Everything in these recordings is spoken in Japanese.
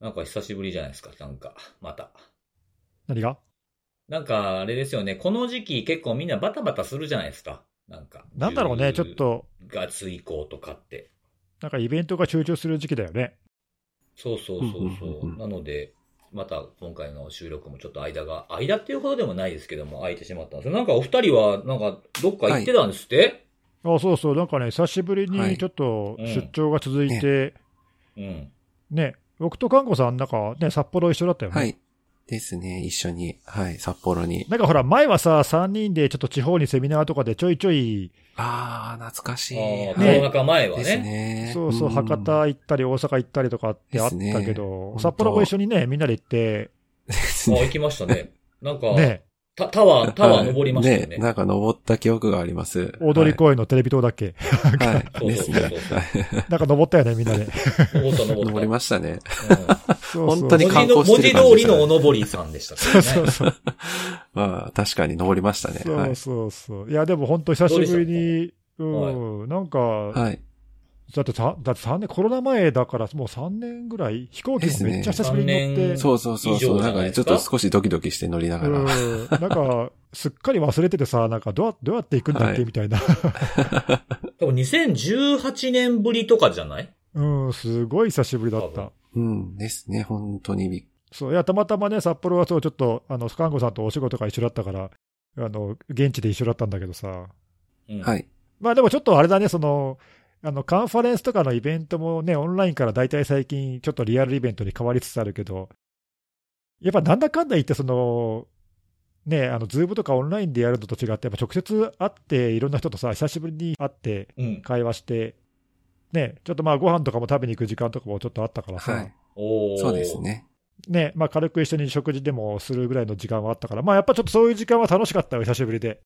なんか久しぶりじゃないですか、なんか、また。何が？なんかあれですよね、この時期結構みんなバタバタするじゃないですか。なんか。なんだろうね、ちょっと。月以降とかって。なんかイベントが集中する時期だよね。そうそうそうそう。なので、また今回の収録もちょっと間っていうことでもないですけども、空いてしまったんですよ。なんかお二人は、なんかどっか行ってたんですって、はい、あ、そうそう、なんかね、久しぶりにちょっと出張が続いて、はい、ね、僕と看護さん、なんかね、札幌一緒だったよね。はい。ですね、一緒に、はい、札幌に。なんかほら、前はさ、3人でちょっと地方にセミナーとかでちょいちょい。ああ、懐かしい。ね、コロナ禍前はね。ですね。そうそう、博多行ったり、大阪行ったりとかってあったけど、ね、札幌も一緒にね、みんなで行って。ですね、あ、行きましたね。なんか、ね、タワー登りましたよね。ね、なんか登った記憶があります。踊り公園のテレビ塔だっけ、はい、はい、そうそうそうそう。なんか登ったよね、みんなで。登りましたね。うん、本当に観光してる感じ。文字通りのお登りさんでしたからね。そうそうそう。まあ、確かに登りましたね。そうそうそう。はい、いや、でも本当久しぶりに、うん、はい、なんか、はい、だって3年、コロナ前だからもう3年ぐらい、飛行機もめっちゃ久しぶりに乗って。ね、そうそうそうそう。なんかね、ちょっと少しドキドキして乗りながら。なんか、すっかり忘れててさ、なんかどうやって行くんだっけ、はい、みたいな。多分2018年ぶりとかじゃない？うん、すごい久しぶりだった。うんですね、本当に。そう、いや、たまたまね、札幌はそう、ちょっと、看護さんとお仕事が一緒だったから、現地で一緒だったんだけどさ。うん、はい。まあでもちょっとあれだね、カンファレンスとかのイベントもね、オンラインから大体最近、ちょっとリアルイベントに変わりつつあるけど、やっぱなんだかんだ言って、ね、ズームとかオンラインでやるのと違って、やっぱ直接会って、いろんな人とさ、久しぶりに会って、会話して、うんね、ちょっとまあご飯とかも食べに行く時間とかもちょっとあったからさ。はい、そうですね。ね、まあ軽く一緒に食事でもするぐらいの時間はあったから、まあやっぱちょっとそういう時間は楽しかったよ、久しぶりで。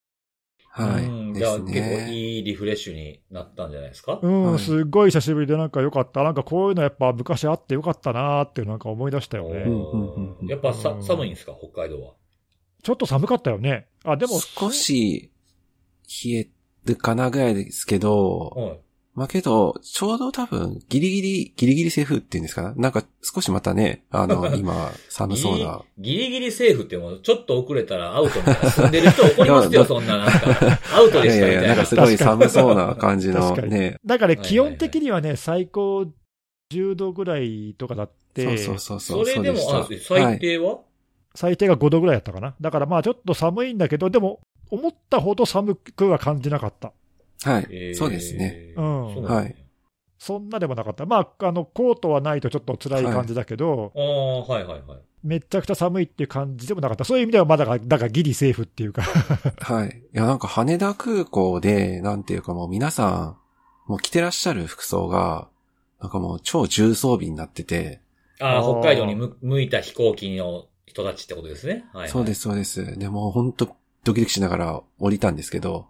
はい。うん、じゃあ結構いいリフレッシュになったんじゃないですか？うん、はい、すごい久しぶりでなんか良かった。なんかこういうのやっぱ昔あって良かったなーっていうなんか思い出したよね。うん、やっぱ寒いんですか、北海道は？ちょっと寒かったよね。あ、でも。少し冷えるかなぐらいですけど、はい、まあけど、ちょうど多分、ギリギリセーフっていうんですか？なんか少しまたね、今、寒そうな。ギリギリセーフっても、ちょっと遅れたらアウトみたいな。住んでる人怒りますよ、そんな、なんか。アウトでしたみたいな。いやいや、なんかすごい寒そうな感じのね。だから、ね、気温的にはね、最高10度ぐらいとかだって。そう。それでも、最低は？最低が5度ぐらいだったかな。だからまあちょっと寒いんだけど、でも、思ったほど寒くは感じなかった。はい、そうですね。うん。はい。そんなでもなかった。まあ、コートはないとちょっと辛い感じだけど、はい、ああ、はいはいはい。めちゃくちゃ寒いっていう感じでもなかった。そういう意味ではまだ、だからギリセーフっていうか。はい。いや、なんか羽田空港で、なんていうかもう皆さん、もう着てらっしゃる服装が、なんかもう超重装備になってて。ああ、北海道に向いた飛行機の人たちってことですね。はい、はい。そうです、そうです。でも本当ドキドキしながら降りたんですけど、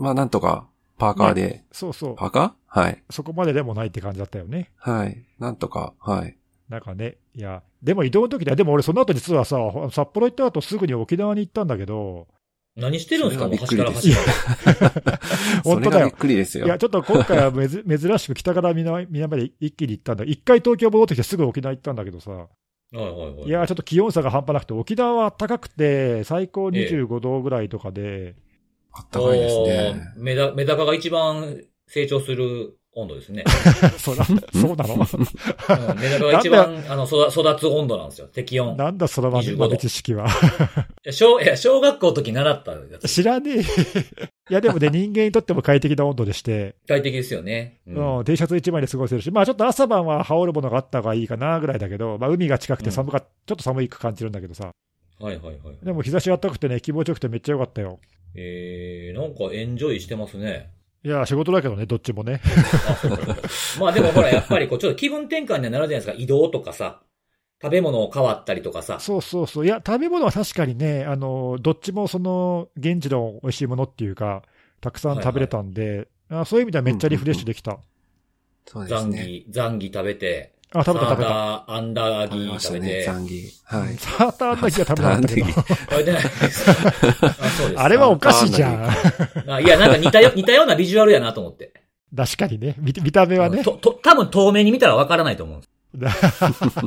まあなんとかパーカーで、ね、そうそうパーカー、はい、そこまででもないって感じだったよね。はい、なんとか、はい。なんかね、いやでも移動の時だ、でも俺その後実はさ、札幌行った後すぐに沖縄に行ったんだけど。何してるんですか、端から端から。本当だよ。それがびっくりですよ。いやちょっと今回は珍しく北から南まで一気に行ったんだ。一回東京戻ってきてすぐ沖縄行ったんだけどさ。いやちょっと気温差が半端なくて、沖縄は高くて最高25度ぐらいとかで。あったかいですね。メダカが一番成長する温度ですね。そうなの、うん、メダカが一番育つ温度なんですよ。適温。なんだその豆知識は。小学校の時習ったやつ。知らねえ。いやでもね、人間にとっても快適な温度でして。快適ですよね。うん。Tシャツ一枚で過ごせるし、まあちょっと朝晩は羽織るものがあった方がいいかなぐらいだけど、まあ海が近くてちょっと寒いく感じるんだけどさ。はいはいはい。でも日差し暖かくてね、気持ちよくてめっちゃ良かったよ。なんかエンジョイしてますね。いや、仕事だけどね、どっちもね。あ、そうまあでもほら、やっぱりこう、ちょっと気分転換にはなるじゃないですか。移動とかさ、食べ物を変わったりとかさ。そうそうそう。いや、食べ物は確かにね、どっちも現地の美味しいものっていうか、たくさん食べれたんで、はいはい、そういう意味ではめっちゃリフレッシュできた。そうですね。ザンギ食べて。あ、食べた。サーターアンダーギー食べて。サーターアンダーギー。はい。サーターアンダーギーは食べなかったけど。食べてないです。あ、そうです。あれはおかしいじゃん。いや、なんか似たようなビジュアルやなと思って。確かにね。見た目はね。多分透明に見たらわからないと思う。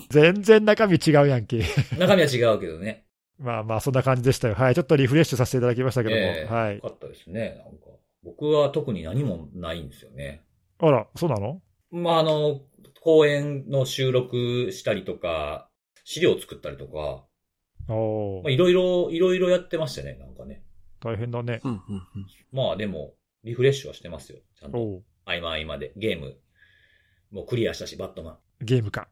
全然中身違うやんけ。中身は違うけどね。まあまあ、そんな感じでしたよ。はい。ちょっとリフレッシュさせていただきましたけども。はい。よかったですね。なんか。僕は特に何もないんですよね。あら、そうなの？まあ、公演の収録したりとか、資料作ったりとか。まあ、いろいろやってましたね、なんかね。大変だね。まあでも、リフレッシュはしてますよ。ちゃんと。合間合間で。ゲーム。もうクリアしたし、バットマン。ゲームか。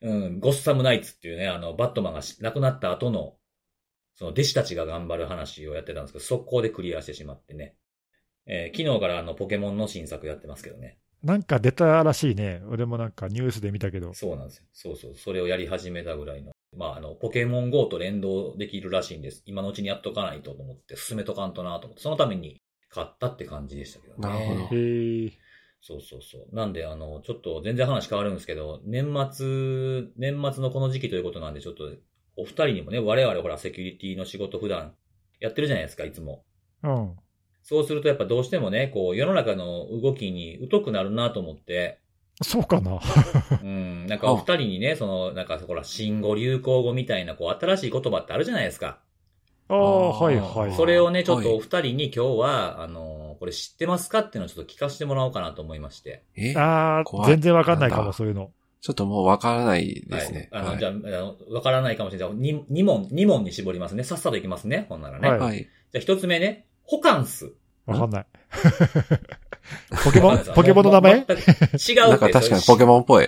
うん、ゴッサムナイツっていうね、バットマンが亡くなった後の、その弟子たちが頑張る話をやってたんですけど、速攻でクリアしてしまってね。昨日からポケモンの新作やってますけどね。なんか出たらしいね。俺もなんかニュースで見たけど。そうなんですよ。そうそう。それをやり始めたぐらいの。まあ、ポケモン GO と連動できるらしいんです。今のうちにやっとかないと思って、進めとかんとなと思って、そのために買ったって感じでしたけどね。なるほど。そうそうそう。なんで、ちょっと全然話変わるんですけど、年末のこの時期ということなんで、ちょっと、お二人にもね、我々ほら、セキュリティの仕事普段やってるじゃないですか、いつも。うん。そうするとやっぱどうしてもね、こう、世の中の動きに疎くなるなと思って。そうかな。うん。なんかお二人にね、その、なんかほら、新語流行語みたいな、こう、新しい言葉ってあるじゃないですか。ああ、はいはい。それをね、ちょっとお二人に今日は、これ知ってますかっていうのをちょっと聞かせてもらおうかなと思いまして。ああ、全然わかんないかも、そういうの。ちょっともうわからないですね。はい、はい、じゃあ、わからないかもしれない。2問に絞りますね。さっさといきますね、こんならね。はい。じゃあ一つ目ね、ホカンス。わかんない。ポケモンの名前違うって。なんか確かにポケモンっぽい。違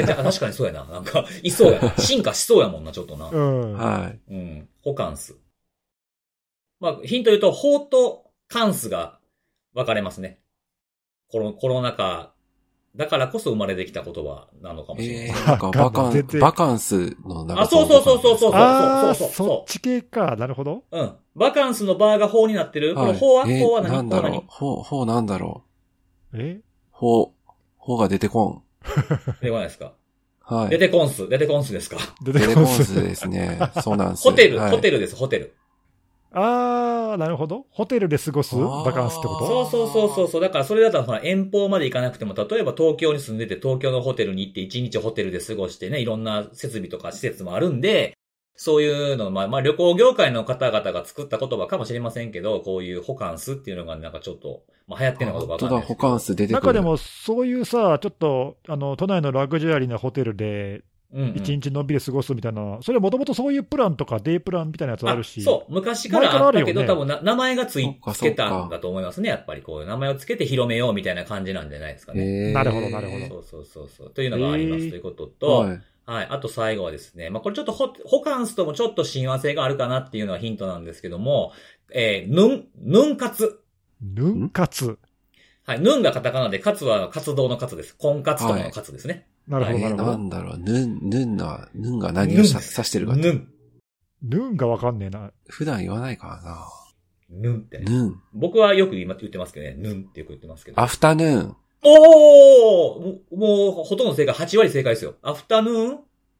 う。確かにそうやな。なんか、いそうや。進化しそうやもんな、ちょっとな。うん。はい。うん。ホカンス。まあ、ヒント言うと、法とカンスが分かれますね。コロナ禍、だからこそ生まれてきた言葉なのかもしれない。なんかバカンスの中で。あ、そう。あ、そっち系か。なるほど。うん。バカンスのバーが法になってる。はい、この法は何？なんだろう。法なんだろう。法が出てこん。出てこないですか？はい。出てこんすですか？出てこんすですね。そうなんです。ホテルです、ホテル。あー、なるほど。ホテルで過ごすバカンスってこと？そう。だからそれだったら遠方まで行かなくても、例えば東京に住んでて東京のホテルに行って1日ホテルで過ごしてね、いろんな設備とか施設もあるんで、そういうの、まあ旅行業界の方々が作った言葉かもしれませんけど、こういうホカンスっていうのがなんかちょっと、まあ流行ってるのかどうかわかんないですけど。ホカンス出てくる。中でもそういうさ、ちょっと、都内のラグジュアリーなホテルで、一日のんびり過ごすみたいな、それもともとそういうプランとかデイプランみたいなやつあるし。そう、昔からあったけど、ね、多分名前がつけたんだと思いますね。やっぱりこういう名前をつけて広めようみたいな感じなんじゃないですかね。なるほど。そう。というのがありますということと、はい。あと最後はですね、まあ、これちょっとホカンスともちょっと親和性があるかなっていうのはヒントなんですけども、ヌン活。はい。ヌンがカタカナで、活は活動の活です。婚活とかの活ですね。はい、なるほど。なんだろう、ヌンが何を指してるか。ヌンがわかんねえな。普段言わないからな。ヌンって、ね。ヌン。僕はよく今言ってますけどね、ヌンってよく言ってますけど。アフタヌーン。おー、もうほとんど正解、8割正解ですよ。アフタヌーン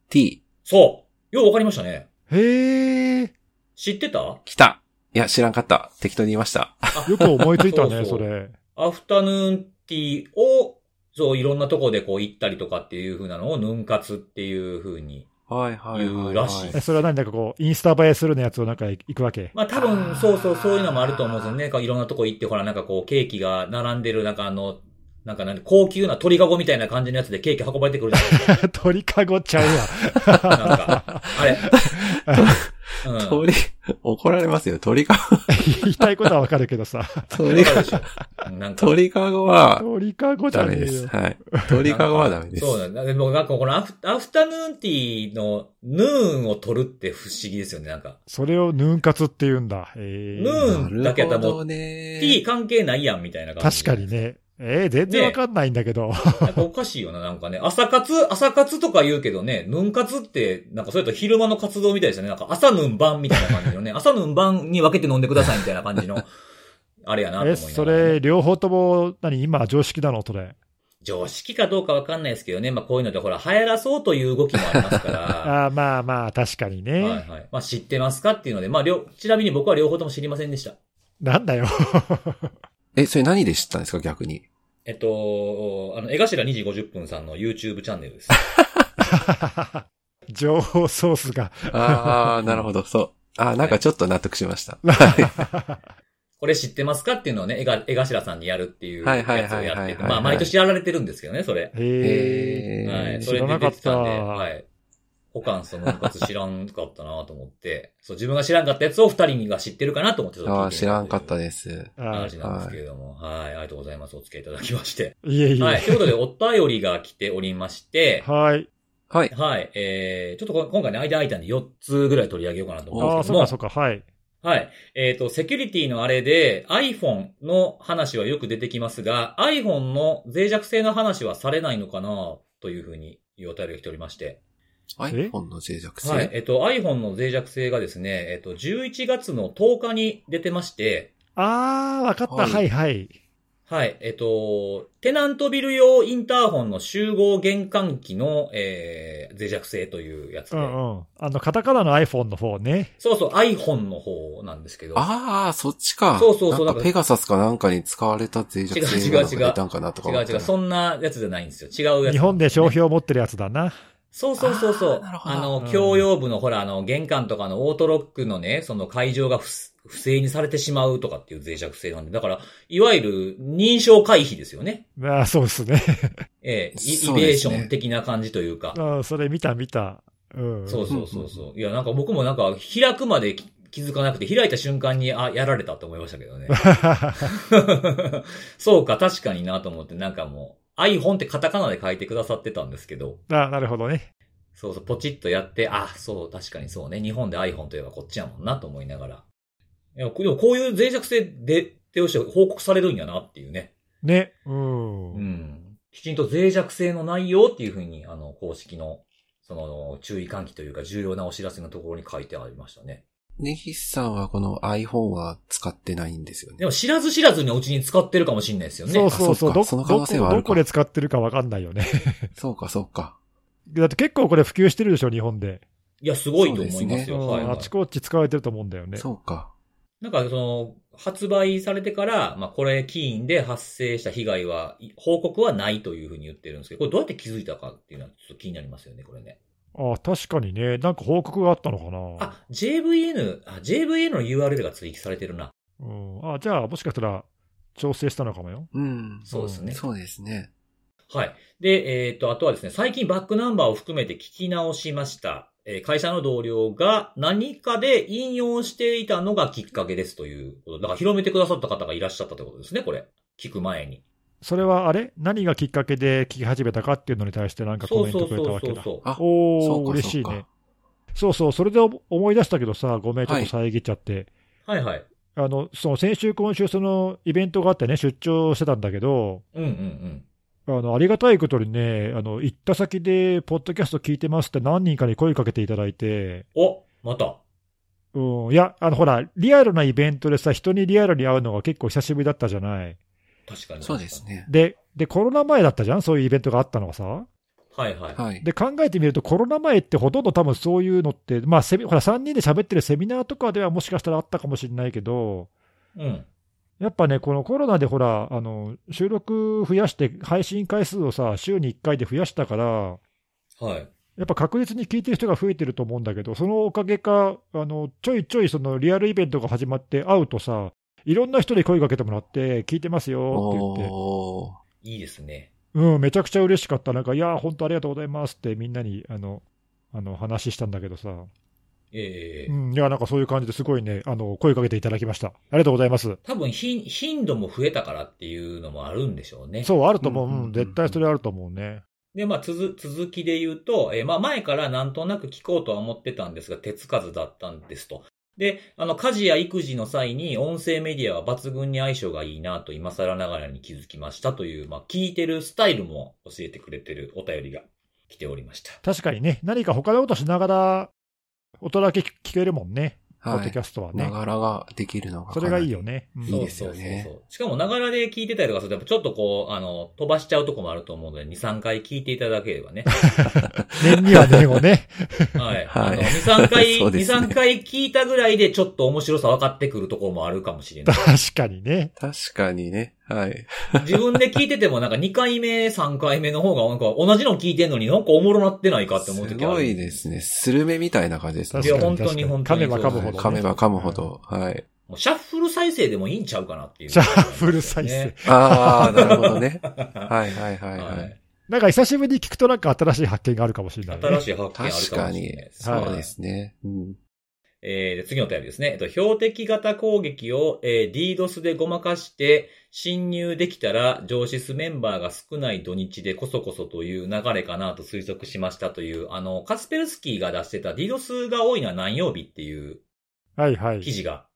?T。そう。ようわかりましたね。へー。知ってた？来た。いや、知らんかった。適当に言いました。よく思いついたね、それ。アフタヌーン T を、そう、いろんなとこでこう行ったりとかっていう風なのをヌン活っていう風に言うらしい。それは何だかこう、インスタ映えするのやつをなんか行くわけ？まあ多分、そういうのもあると思うんですよね。いろんなとこ行って、ほらなんかこう、ケーキが並んでる中なんか高級な鳥かごみたいな感じのやつでケーキ運ばれてくるじゃないですか。鳥かごちゃうわ。なんか、あれ。うん、怒られますよ、鳥かご。言いたいことはわかるけどさ。鳥かごダメです。はい。鳥かごはダメです。そうだね。でもなんかこのアフタヌーンティーのヌーンを取るって不思議ですよね、なんか。それをヌーン活って言うんだ。ヌーンだけだもん。ティー関係ないやんみたいな感じ。確かにね。全然わかんないんだけど。なんかおかしいよな、なんかね。朝活とか言うけどね、ヌン活って、なんかそれと昼間の活動みたいですよね。なんか朝ヌン晩みたいな感じのね。朝ヌン晩に分けて飲んでくださいみたいな感じの、あれやなと思いながら、ね。それ、両方とも、今常識だの、それ。常識かどうかわかんないですけどね。まあこういうのでほら、流行らそうという動きもありますから。ああ、まあ、確かにね。はいはい。まあ知ってますかっていうので、まあちなみに僕は両方とも知りませんでした。なんだよ。それ何で知ったんですか、逆に。江頭 2時50分さんの YouTube チャンネルです。情報ソースが。ああ、なるほど、そう。ああ、なんかちょっと納得しました。これ知ってますかっていうのをね、江頭さんにやるっていうやつをやってて、まあ毎年やられてるんですけどね、それ。はい、それ出てきたんで、はい。他のその部活知らんかったなと思って、そう自分が知らんかったやつを二人が知ってるかなと思って、ああ、知らんかったです。話なんですけれども、はい、ありがとうございます。お付き合いいただきまして。いえいえ。はい、ということでお便りが来ておりまして、はい。はい。はい。ちょっと今回ね、間に4つぐらい取り上げようかなと思うんですけども。ああ、そうか、そうか、はい。はい。セキュリティのあれで iPhone の話はよく出てきますが、iPhone の脆弱性の話はされないのかなというふうにお便りが来ておりまして。iPhone の脆弱性？はい。iPhone の脆弱性がですね、11月の10日に出てまして。あー、わかった。はい、はい、はい。はい。テナントビル用インターホンの集合玄関機の、脆弱性というやつで。うんうん。カタカナの iPhone の方ね。そうそう、iPhone の方なんですけど。ああ、そっちか。そうそうそう。なんかペガサスかなんかに使われた脆弱性が出たんかなとか。違う。そんなやつじゃないんですよ。違うやつ、ね。日本で商標を持ってるやつだな。そう。共用部のほら、玄関とかのオートロックのね、その解錠が不正にされてしまうとかっていう脆弱性なんで、だから、いわゆる認証回避ですよね。ああ、そうですね。イベーション的な感じというか。ああ、それ見た。うん。そう。いや、なんか僕もなんか、開くまで気づかなくて、開いた瞬間に、あ、やられたと思いましたけどね。そうか、確かになと思って、なんかもう、iPhone ってカタカナで書いてくださってたんですけど。あ、なるほどね。そう、ポチッとやって、あ、そう、確かにそうね。日本で iPhone といえばこっちやもんなと思いながら。いや、でもこういう脆弱性で、報告されるんやなっていうね。ね。うん。きちんと脆弱性の内容っていうふうに、公式の、その、注意喚起というか重要なお知らせのところに書いてありましたね。ねひさんはこの iPhone は使ってないんですよね。でも知らず知らずのうちに使ってるかもしれないですよね。そう。その可能性はあるか。どこで使ってるかわかんないよね。そうか。だって結構これ普及してるでしょ、日本で。いや、すごいと思いますよ。はい、あちこち使われてると思うんだよね。そうか。なんか発売されてから、まあ、これ起因で発生した被害は、報告はないというふうに言ってるんですけど、これどうやって気づいたかっていうのはちょっと気になりますよね、これね。あ、確かにね。なんか報告があったのかな。あ、JVN の URL が追記されてるな。うん。あ、じゃあ、もしかしたら、調整したのかもよ。うん。そうですね。そうですね。はい。で、あとはですね、最近バックナンバーを含めて聞き直しました。会社の同僚が何かで引用していたのがきっかけですということ。だから、広めてくださった方がいらっしゃったということですね、これ。聞く前に。それはあれ？何がきっかけで聞き始めたかっていうのに対してなんかコメントくれたわけだ。そう。おー、嬉しいね。そう、それで思い出したけどさ、ごめん、ちょっと遮っちゃって。はい。先週今週そのイベントがあってね、出張してたんだけど、ありがたいことにね、行った先で、ポッドキャスト聞いてますって何人かに声かけていただいて。お、また。うん、いや、ほら、リアルなイベントでさ、人にリアルに会うのが結構久しぶりだったじゃない。確かに。そうですね。で、コロナ前だったじゃん、そういうイベントがあったのがさ。はい。で、考えてみると、コロナ前ってほとんど多分そういうのって、まあ、ほら、3人で喋ってるセミナーとかではもしかしたらあったかもしれないけど、うん。やっぱね、このコロナでほら、収録増やして、配信回数をさ、週に1回で増やしたから、はい。やっぱ確実に聞いてる人が増えてると思うんだけど、そのおかげか、ちょいちょいそのリアルイベントが始まって会うとさ、いろんな人に声かけてもらって、聞いてますよって言って。おー、いいですね。うん、めちゃくちゃ嬉しかった。なんか、いやー、本当ありがとうございますってみんなに、話したんだけどさ。うん、いや、なんかそういう感じですごいね、声かけていただきました。ありがとうございます。多分、頻度も増えたからっていうのもあるんでしょうね。そう、あると思う。うん、絶対それあると思うね。で、まあ、続きで言うと、まあ、前からなんとなく聞こうとは思ってたんですが、手つかずだったんですと。で、家事や育児の際に音声メディアは抜群に相性がいいなと今更ながらに気づきましたという、まあ、聞いてるスタイルも教えてくれてるお便りが来ておりました。確かにね、何か他のことしながら、音だけ聞けるもんね。ポッドキャストはね。ながらができるのが。それがいいよね。うん、いいですよね。そう。しかもながらで聞いてたりとかすると、ちょっとこう、飛ばしちゃうとこもあると思うので、2、3回聞いていただければね。念には念をね。はい。2、3回、ね、2、3回聞いたぐらいで、ちょっと面白さ分かってくるところもあるかもしれない。確かにね。はい。自分で聞いててもなんか2回目、3回目の方がなんか同じの聞いてんのになんかおもろなってないかって思う時ある。すごいですね。スルメみたいな感じですね。いや、本当に本当に。噛めば噛むほど、ね。噛めば噛むほど。はい。もうシャッフル再生でもいいんちゃうかなっていう、ね。シャッフル再生。ああ、なるほどね。はいはいはい、はい、はい。なんか久しぶりに聞くとなんか新しい発見があるかもしれない、ね。新しい発見あるかもしれない、ね。確かに。そうですね。はい、うん。次のお便りですね。標的型攻撃を、DDoS でごまかして侵入できたら上司メンバーが少ない土日でこそこそという流れかなと推測しましたという、カスペルスキーが出してた DDoS が多いのは何曜日っていう記事が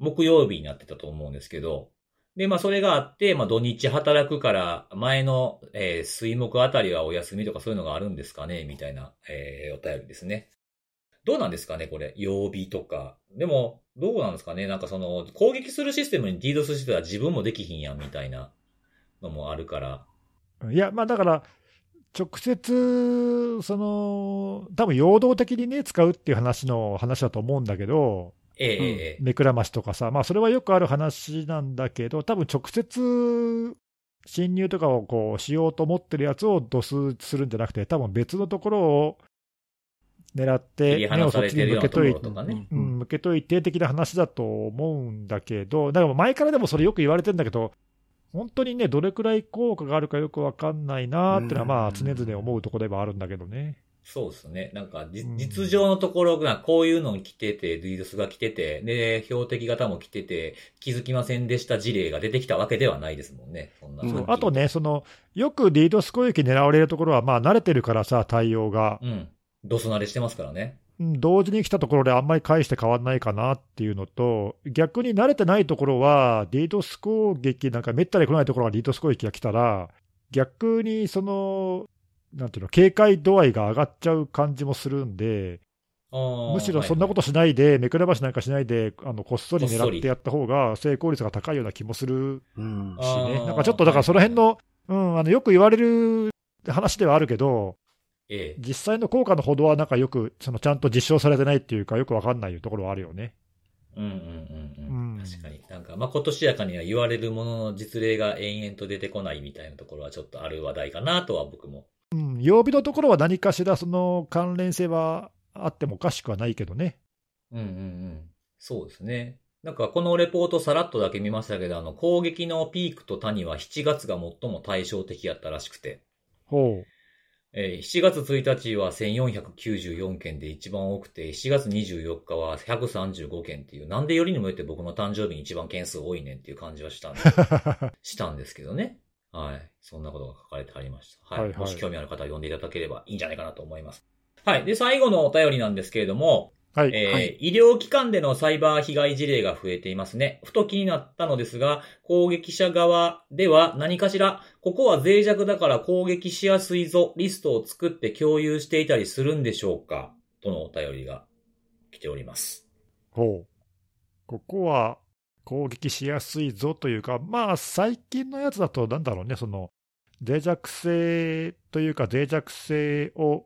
木曜日になってたと思うんですけど、で、まあそれがあって、まあ土日働くから前の、水木あたりはお休みとかそういうのがあるんですかねみたいな、お便りですね。どうなんですかねこれ。曜日とか。でも、どうなんですかねなんかその、攻撃するシステムに DDoS してたら自分もできひんやんみたいなのもあるから。いや、まあだから、直接、その、多分陽動的にね、使うっていう話だと思うんだけど、目くらましとかさ、まあそれはよくある話なんだけど、多分直接、侵入とかをこう、しようと思ってるやつをドスするんじゃなくて、多分別のところを、狙って目をそっちに向けといて、向けといて的な話だと思うんだけど、だから前からでもそれよく言われてんだけど、本当にね、どれくらい効果があるかよくわかんないなーってのは、まあ常々思うところではあるんだけどね。そうですね。なんか実情のところがこういうのに来てて、DDoSが来てて、で、標的型も来てて、気づきませんでした事例が出てきたわけではないですもんね。そんなあとね、その、よく DDoS 攻撃狙われるところは、まあ慣れてるからさ、対応が。うんドス慣れしてますからね。同時に来たところであんまり返して変わんないかなっていうのと、逆に慣れてないところは、DDoS 攻撃なんかめったに来ないところが DDoS 攻撃が来たら、逆にその、なんていうの、警戒度合いが上がっちゃう感じもするんで、むしろそんなことしないで、はいはい、目くらましなんかしないで、こっそり狙ってやった方が成功率が高いような気もするしね。なんかちょっとだからその辺の、よく言われる話ではあるけど、実際の効果のほどはなんかよくそのちゃんと実証されてないっていうかよくわかんないところはあるよね。確かになんかまあ今年やかには言われるものの実例が延々と出てこないみたいなところはちょっとある話題かなとは僕も。曜日のところは何かしらその関連性はあってもおかしくはないけどね。そうですね。なんかこのレポートさらっとだけ見ましたけど攻撃のピークと谷は7月が最も対照的やったらしくて。ほう。7月1日は1494件で一番多くて、7月24日は135件っていう、なんでよりにもよって僕の誕生日に一番件数多いねんっていう感じはしたんですけどね。はい。そんなことが書かれてありました。はい。もし興味ある方は読んでいただければいいんじゃないかなと思います。はい。で、最後のお便りなんですけれども、医療機関でのサイバー被害事例が増えていますね。ふと気になったのですが、攻撃者側では何かしら、ここは脆弱だから攻撃しやすいぞ、リストを作って共有していたりするんでしょうかとのお便りが来ております。ほう。ここは攻撃しやすいぞというか、まあ最近のやつだとなんだろうね、その脆弱性というか脆弱性を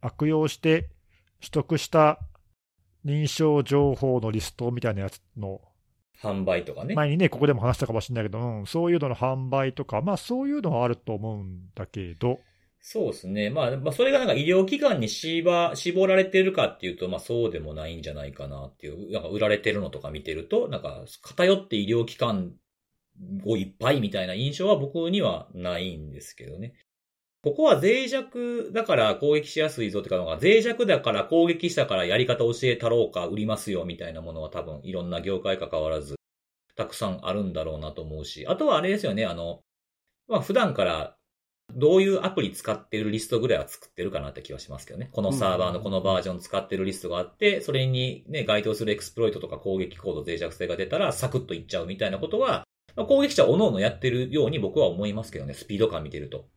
悪用して取得した認証情報のリストみたいなやつの販売とかね。前にね、ここでも話したかもしれないけど、そういうのの販売とか、まあそういうのはあると思うんだけど。そうですね。まあそれがなんか医療機関に絞られてるかっていうと、まあそうでもないんじゃないかなっていう、なんか売られてるのとか見てると、なんか偏って医療機関をいっぱいみたいな印象は僕にはないんですけどね。ここは脆弱だから攻撃しやすいぞってかのが脆弱だから攻撃したからやり方教えたろうか売りますよみたいなものは多分いろんな業界関わらずたくさんあるんだろうなと思うし、あとはあれですよね、まあ普段からどういうアプリ使ってるリストぐらいは作ってるかなって気はしますけどね。このサーバーのこのバージョン使ってるリストがあって、それにね、該当するエクスプロイトとか攻撃コード脆弱性が出たらサクッといっちゃうみたいなことは、まあ、攻撃者各々やってるように僕は思いますけどね、スピード感見てると。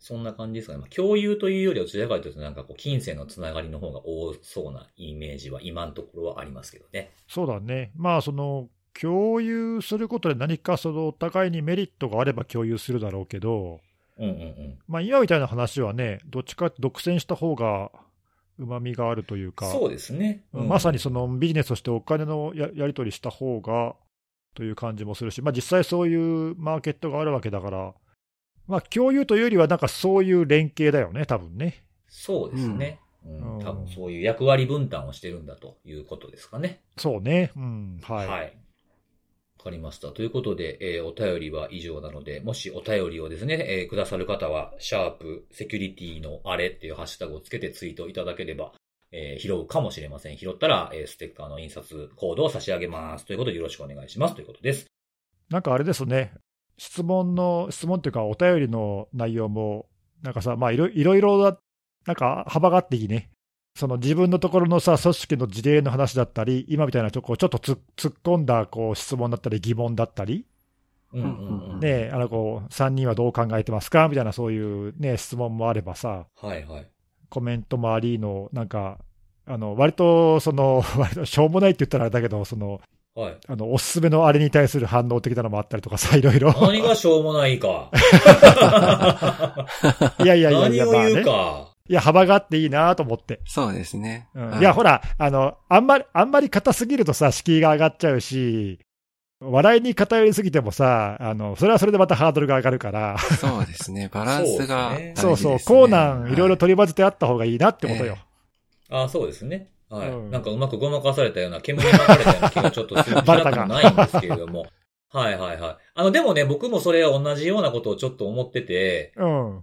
そんな感じですかね。まあ、共有というよりは、どちらかというと、なんかこう、金銭のつながりの方が多そうなイメージは、今のところはありますけどね。そうだね。まあ、その、共有することで何か、その、お互いにメリットがあれば共有するだろうけど、まあ、今みたいな話はね、どっちか独占した方が、旨味があるというか、そうですね。まさにその、ビジネスとしてお金のやり取りした方が、という感じもするし、まあ、実際そういうマーケットがあるわけだから、まあ、共有というよりはなんかそういう連携だよね、多分ね。そうですね、うんうん、多分そういう役割分担をしてるんだということですかね。そうね、うん、はい、はい、分かりました。ということで、お便りは以上なので、もしお便りをですね、くださる方はシャープセキュリティのあれっていうハッシュタグをつけてツイートいただければ、拾うかもしれません。拾ったら、ステッカーの印刷コードを差し上げますということでよろしくお願いしますということです。なんかあれですね、質問というかお便りの内容もなんかさ、まあいろいろだ、なんか幅があっていいね。その自分のところのさ、組織の事例の話だったり、今みたいなとこちょっと突っ込んだこう質問だったり疑問だったり、うんうんうん、ね、あのこう3人はどう考えてますかみたいなそういうね質問もあればさ、はいはい、コメントもありのなんかあの割としょうもないって言ったらあれだけどその。はい、あのおすすめのあれに対する反応的なのもあったりとかさ、いろいろ。何がしょうもないか。いや、何を言うか、まあね。いや、幅があっていいなと思って。そうですね。うんはい、いや、ほら、あんまり硬すぎるとさ、敷居が上がっちゃうし、笑いに偏りすぎてもさ、それはそれでまたハードルが上がるから。そうですね。バランスが大事ですね。そう、コーナーいろいろ取り混ぜてあった方がいいなってことよ。あ、そうですね。はい、うん。なんかうまくごまかされたような、煙に巻かれたような気がちょっとする気がないんですけれども。はいはいはい。でもね、僕もそれ同じようなことをちょっと思ってて、うん、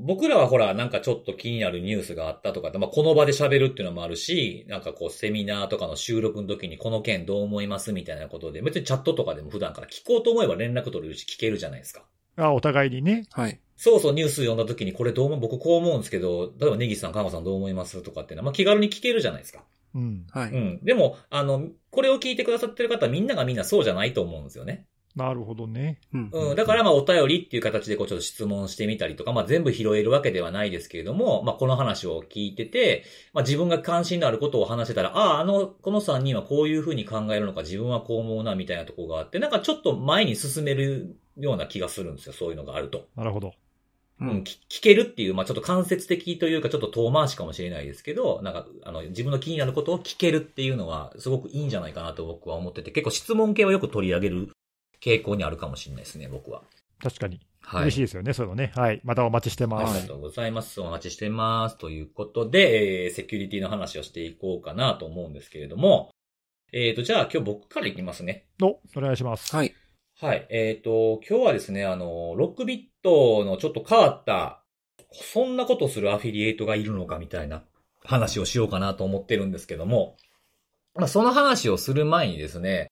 僕らはほら、なんかちょっと気になるニュースがあったとか、まあ、この場で喋るっていうのもあるし、なんかこう、セミナーとかの収録の時にこの件どう思いますみたいなことで、別にチャットとかでも普段から聞こうと思えば連絡取れるし聞けるじゃないですか。あ、お互いにね。はい。そうそう、ニュース読んだ時にこれどうも僕こう思うんですけど、例えば根岸さん、川間さんどう思いますとかっていうのは、まあ、気軽に聞けるじゃないですか。うん。はい。うん。でも、これを聞いてくださってる方みんながみんなそうじゃないと思うんですよね。なるほどね。うん。うん。だからまあお便りっていう形でこうちょっと質問してみたりとか、まあ全部拾えるわけではないですけれども、まあこの話を聞いてて、まあ自分が関心のあることを話せたら、この3人はこういうふうに考えるのか、自分はこう思うなみたいなとこがあって、なんかちょっと前に進めるような気がするんですよ。そういうのがあると。なるほど。うん、聞けるっていう、まあ、ちょっと間接的というか、ちょっと遠回しかもしれないですけど、なんか、自分の気になることを聞けるっていうのは、すごくいいんじゃないかなと僕は思ってて、結構質問系はよく取り上げる傾向にあるかもしれないですね、僕は。確かに。はい。嬉しいですよね、そういうのね。はい。またお待ちしてます。ありがとうございます。お待ちしてます。ということで、セキュリティの話をしていこうかなと思うんですけれども、じゃあ今日僕からいきますね。お願いします。はい。はい。今日はですね、ロックビットのちょっと変わった、そんなことするアフィリエイトがいるのかみたいな話をしようかなと思ってるんですけども、まあ、その話をする前にですね、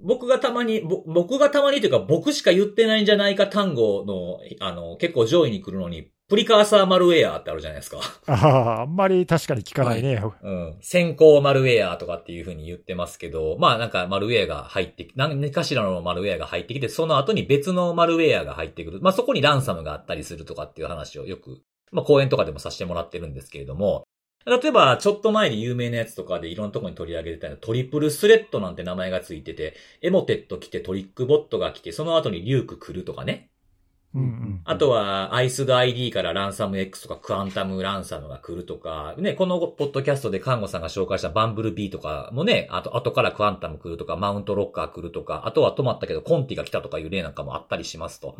僕がたまにというか僕しか言ってないんじゃないか単語の、結構上位に来るのに、プリカーサーマルウェアってあるじゃないですか。あんまり確かに聞かないね。はい、うん。先行マルウェアとかっていう風に言ってますけど、まあなんかマルウェアが入ってき、何かしらのマルウェアが入ってきて、その後に別のマルウェアが入ってくる。まあそこにランサムがあったりするとかっていう話をよく、まあ講演とかでもさせてもらってるんですけれども、例えばちょっと前に有名なやつとかでいろんなとこに取り上げてたのトリプルスレッドなんて名前がついてて、エモテット来てトリックボットが来て、その後にリューク来るとかね。うんうんうん、あとは、アイスド ID からランサム X とかクアンタムランサムが来るとか、ね、このポッドキャストで看護さんが紹介したバンブルビーとかもね、後からクアンタム来るとか、マウントロッカー来るとか、あとは止まったけどコンティが来たとかいう例なんかもあったりしますと、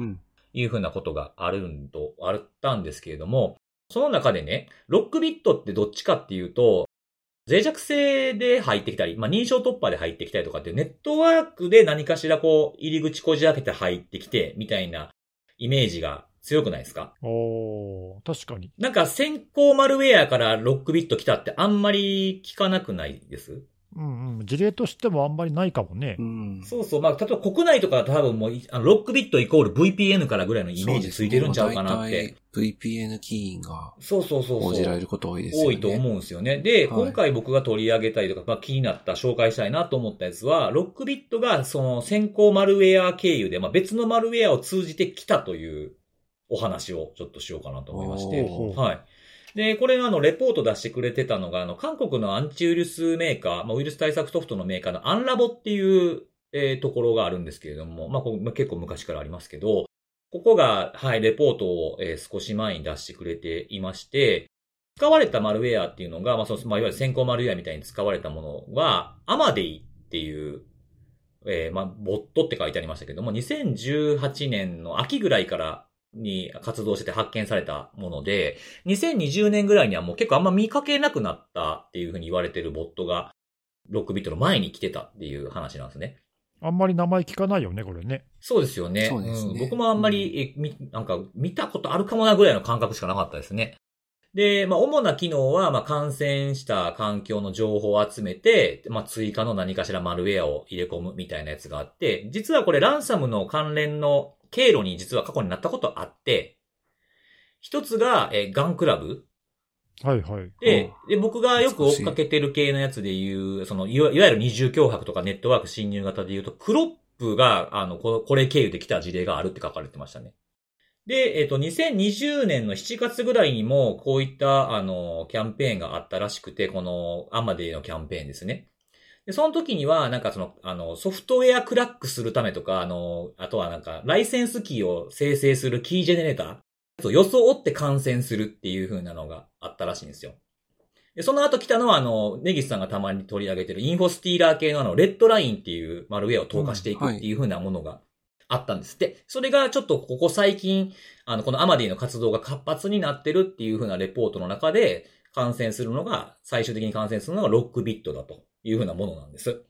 いうふうなことがあったんですけれども、その中でね、ロックビットってどっちかっていうと、脆弱性で入ってきたり、まあ、認証突破で入ってきたりとかっていうネットワークで何かしらこう、入り口こじ開けて入ってきて、みたいな、イメージが強くないですか？おー、確かに。なんか先行マルウェアからロックビット来たってあんまり聞かなくないです？うんうん。事例としてもあんまりないかもね。うん、そうそう。まあ、例えば国内とか多分もう、ロックビットイコール VPN からぐらいのイメージついてるんちゃうかなって。VPN 起因が報じられること多いですよね。多いと思うんですよね。で、はい、今回僕が取り上げたりとか、まあ、気になった、紹介したいなと思ったやつは、ロックビットがその先行マルウェア経由で、まあ、別のマルウェアを通じてきたというお話をちょっとしようかなと思いまして。はい。で、これレポート出してくれてたのが、韓国のアンチウイルスメーカー、まあ、ウイルス対策ソフトのメーカーのアンラボっていう、ところがあるんですけれども、まあ、これ結構昔からありますけど、ここが、はい、レポートを少し前に出してくれていまして、使われたマルウェアっていうのが、まあ、いわゆる先行マルウェアみたいに使われたものは、アマデイっていう、ボットって書いてありましたけども、2018年の秋ぐらいからに活動してて発見されたもので、2020年ぐらいにはもう結構あんま見かけなくなったっていう風に言われてるボットが、6ビットの前に来てたっていう話なんですね。あんまり名前聞かないよね、これね。そうですよね。そうですね。僕もあんまり、なんか見たことあるかもなぐらいの感覚しかなかったですね。で、主な機能は、感染した環境の情報を集めて、追加の何かしらマルウェアを入れ込むみたいなやつがあって、実はこれランサムの関連の経路に実は過去になったことあって、一つが、ガンクラブ。はいはい。で、僕がよく追っかけてる系のやつでいう、いわゆる二重脅迫とかネットワーク侵入型でいうと、クロップが、これ経由できた事例があるって書かれてましたね。で、2020年の7月ぐらいにも、こういった、キャンペーンがあったらしくて、この、アマデイのキャンペーンですね。で、その時には、なんかソフトウェアクラックするためとか、あとはなんか、ライセンスキーを生成するキージェネレーター、装って感染するっていう風なのがあったらしいんですよ。で、その後来たのは、ネギスさんがたまに取り上げてるインフォスティーラー系のレッドラインっていうマルウェアを投下していくっていう風なものが、はい、あったんです。で、それがちょっとここ最近、このアマディの活動が活発になってるっていう風なレポートの中で、最終的に感染するのがロックビットだという風なものなんです。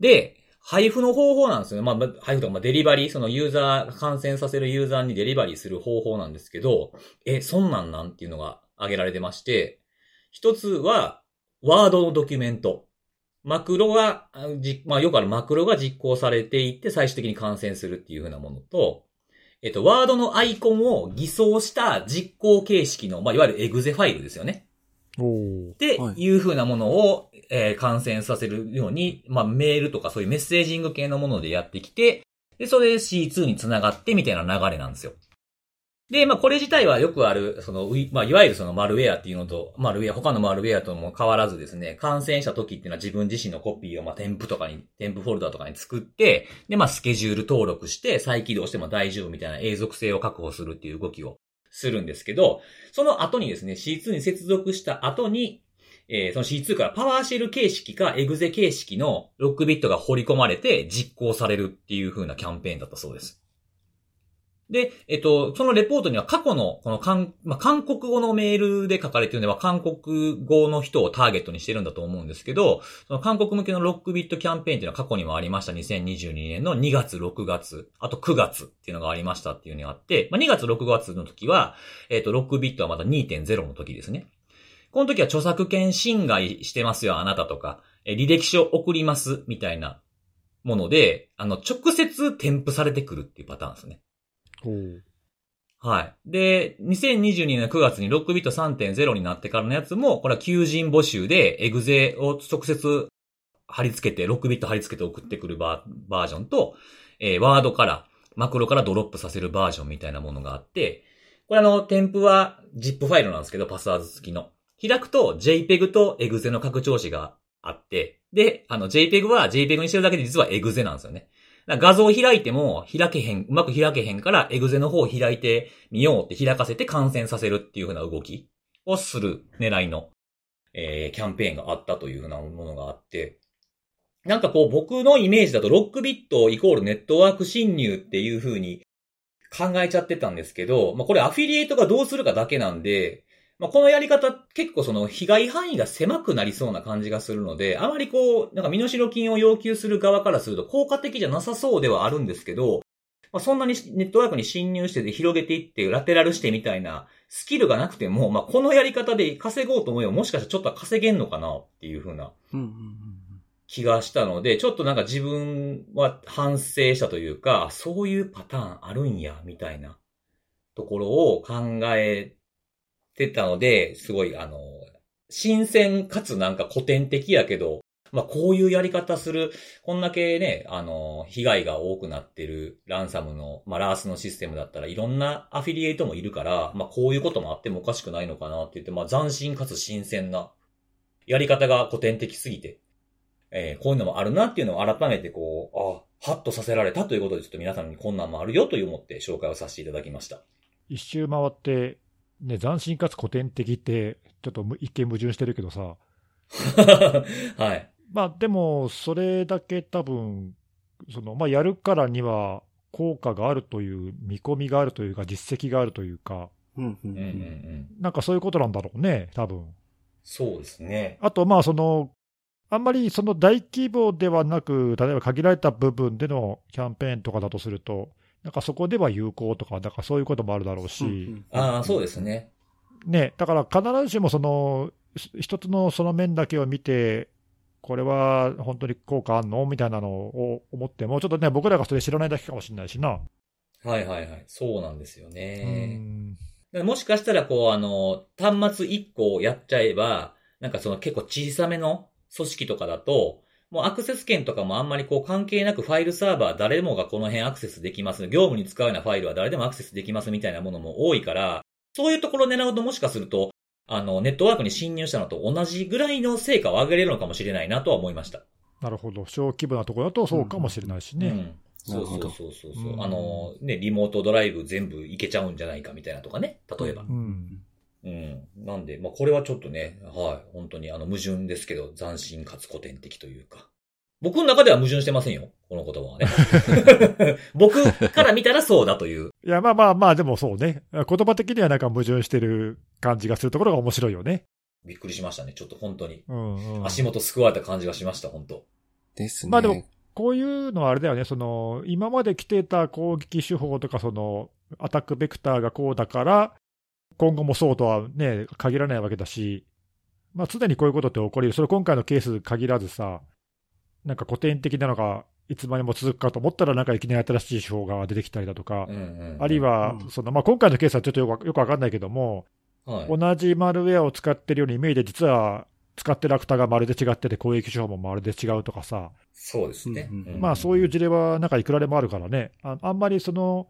で、配布の方法なんですよね。配布とか、デリバリー、感染させるユーザーにデリバリーする方法なんですけど、そんなんなんっていうのが挙げられてまして、一つは、ワードのドキュメント。よくあるマクロが実行されていって最終的に感染するっていう風なものと、ワードのアイコンを偽装した実行形式の、いわゆるエグゼファイルですよね。っていう風なものを、感染させるように、メールとかそういうメッセージング系のものでやってきて、で、それ C2 に繋がってみたいな流れなんですよ。で、これ自体はよくある、いわゆるマルウェアっていうのと、他のマルウェアとも変わらずですね、感染した時っていうのは自分自身のコピーを、添付フォルダとかに作って、で、スケジュール登録して、再起動しても大丈夫みたいな永続性を確保するっていう動きをするんですけど、その後にですね、C2 に接続した後に、その C2 からパワーシェル形式かエグゼ形式のロックビットが掘り込まれて実行されるっていう風なキャンペーンだったそうです。で、そのレポートには過去の、韓国語のメールで書かれているのでは、韓国語の人をターゲットにしてるんだと思うんですけど、その韓国向けのロックビットキャンペーンっていうのは過去にもありました。2022年の2月、6月、あと9月っていうのがありましたっていうのがあって、2月、6月の時は、ロックビットはまだ 2.0 の時ですね。この時は著作権侵害してますよ、あなたとか、履歴書送ります、みたいなもので、直接添付されてくるっていうパターンですね。はい。で、2022年の9月にロックビット 3.0 になってからのやつも、これは求人募集でエグゼを直接貼り付けて、ロックビット貼り付けて送ってくるバージョンと、ワードから、マクロからドロップさせるバージョンみたいなものがあって、これ添付は ZIP ファイルなんですけど、パスワード付きの。開くと JPEG とエグゼの拡張子があって、で、JPEG は JPEG にしてるだけで実はエグゼなんですよね。画像を開いてもうまく開けへんからエグゼの方を開いてみようって開かせて感染させるっていう風な動きをする狙いの、キャンペーンがあったという風なものがあって、なんか僕のイメージだとロックビットイコールネットワーク侵入っていう風に考えちゃってたんですけど、これアフィリエイトがどうするかだけなんで、このやり方結構被害範囲が狭くなりそうな感じがするので、あまりなんか身代金を要求する側からすると効果的じゃなさそうではあるんですけど、そんなにネットワークに侵入して広げていってラテラルしてみたいなスキルがなくても、このやり方で稼ごうと思えばもしかしたらちょっと稼げんのかなっていう風な気がしたので、ちょっとなんか自分は反省したというか、そういうパターンあるんやみたいなところを考えてたので、すごい新鮮かつなんか古典的やけど、こういうやり方する、こんだけね、被害が多くなってるランサムの、ラースのシステムだったらいろんなアフィリエイトもいるから、こういうこともあってもおかしくないのかなって言って、斬新かつ新鮮なやり方が古典的すぎて、こういうのもあるなっていうのを改めてハッとさせられたということで、ちょっと皆さんにこんなんもあるよと思って紹介をさせていただきました。一周回って、ね、斬新かつ古典的って、ちょっと一見矛盾してるけどさ。はい。でも、それだけ多分、その、まあ、やるからには効果があるという見込みがあるというか、実績があるというか、うんうんうん、なんかそういうことなんだろうね、多分。そうですね。あと、まあ、その、あんまりその大規模ではなく、例えば限られた部分でのキャンペーンとかだとすると、なんかそこでは有効とか、なんかそういうこともあるだろうし。うんうん、ああ、そうですね。ね、だから必ずしもその、一つのその面だけを見て、これは本当に効果あんのみたいなのを思っても、ちょっとね、僕らがそれ知らないだけかもしれないしな。はいはいはい。そうなんですよね。だからもしかしたら、こう、端末1個をやっちゃえば、なんかその結構小さめの組織とかだと、もうアクセス権とかもあんまりこう関係なくファイルサーバー誰もがこの辺アクセスできます。業務に使うようなファイルは誰でもアクセスできますみたいなものも多いから、そういうところを狙うともしかすると、ネットワークに侵入したのと同じぐらいの成果を上げれるのかもしれないなとは思いました。なるほど。小規模なところだとそうかもしれないしね。うんうん、そうそう、うん。ね、リモートドライブ全部いけちゃうんじゃないかみたいなとかね、例えば。うん。うん。なんで、まあこれはちょっとね、はい、本当に矛盾ですけど、斬新かつ古典的というか。僕の中では矛盾してませんよ。この言葉はね。僕から見たらそうだという。いや、まあまあまあ、でもそうね。言葉的にはなんか矛盾してる感じがするところが面白いよね。びっくりしましたね。ちょっと本当に。うんうん、足元救われた感じがしました、本当。ですね。まあでも、こういうのはあれだよね。その、今まで来てた攻撃手法とか、その、アタックベクターがこうだから、今後もそうとはね、限らないわけだし、まあ常にこういうことって起こり、それ今回のケース限らずさ、なんか古典的なのがいつまでも続くかと思ったらなんかいきなり新しい手法が出てきたりだとか、うんうんうん、あるいはその、まあ、今回のケースはちょっとよくわかんないけども、はい、同じマルウェアを使ってるように見えて実は使ってるアクターがまるで違ってて攻撃手法もまるで違うとかさ、そうですね、うんうん、まあそういう事例はなんかいくらでもあるからね、あんまりその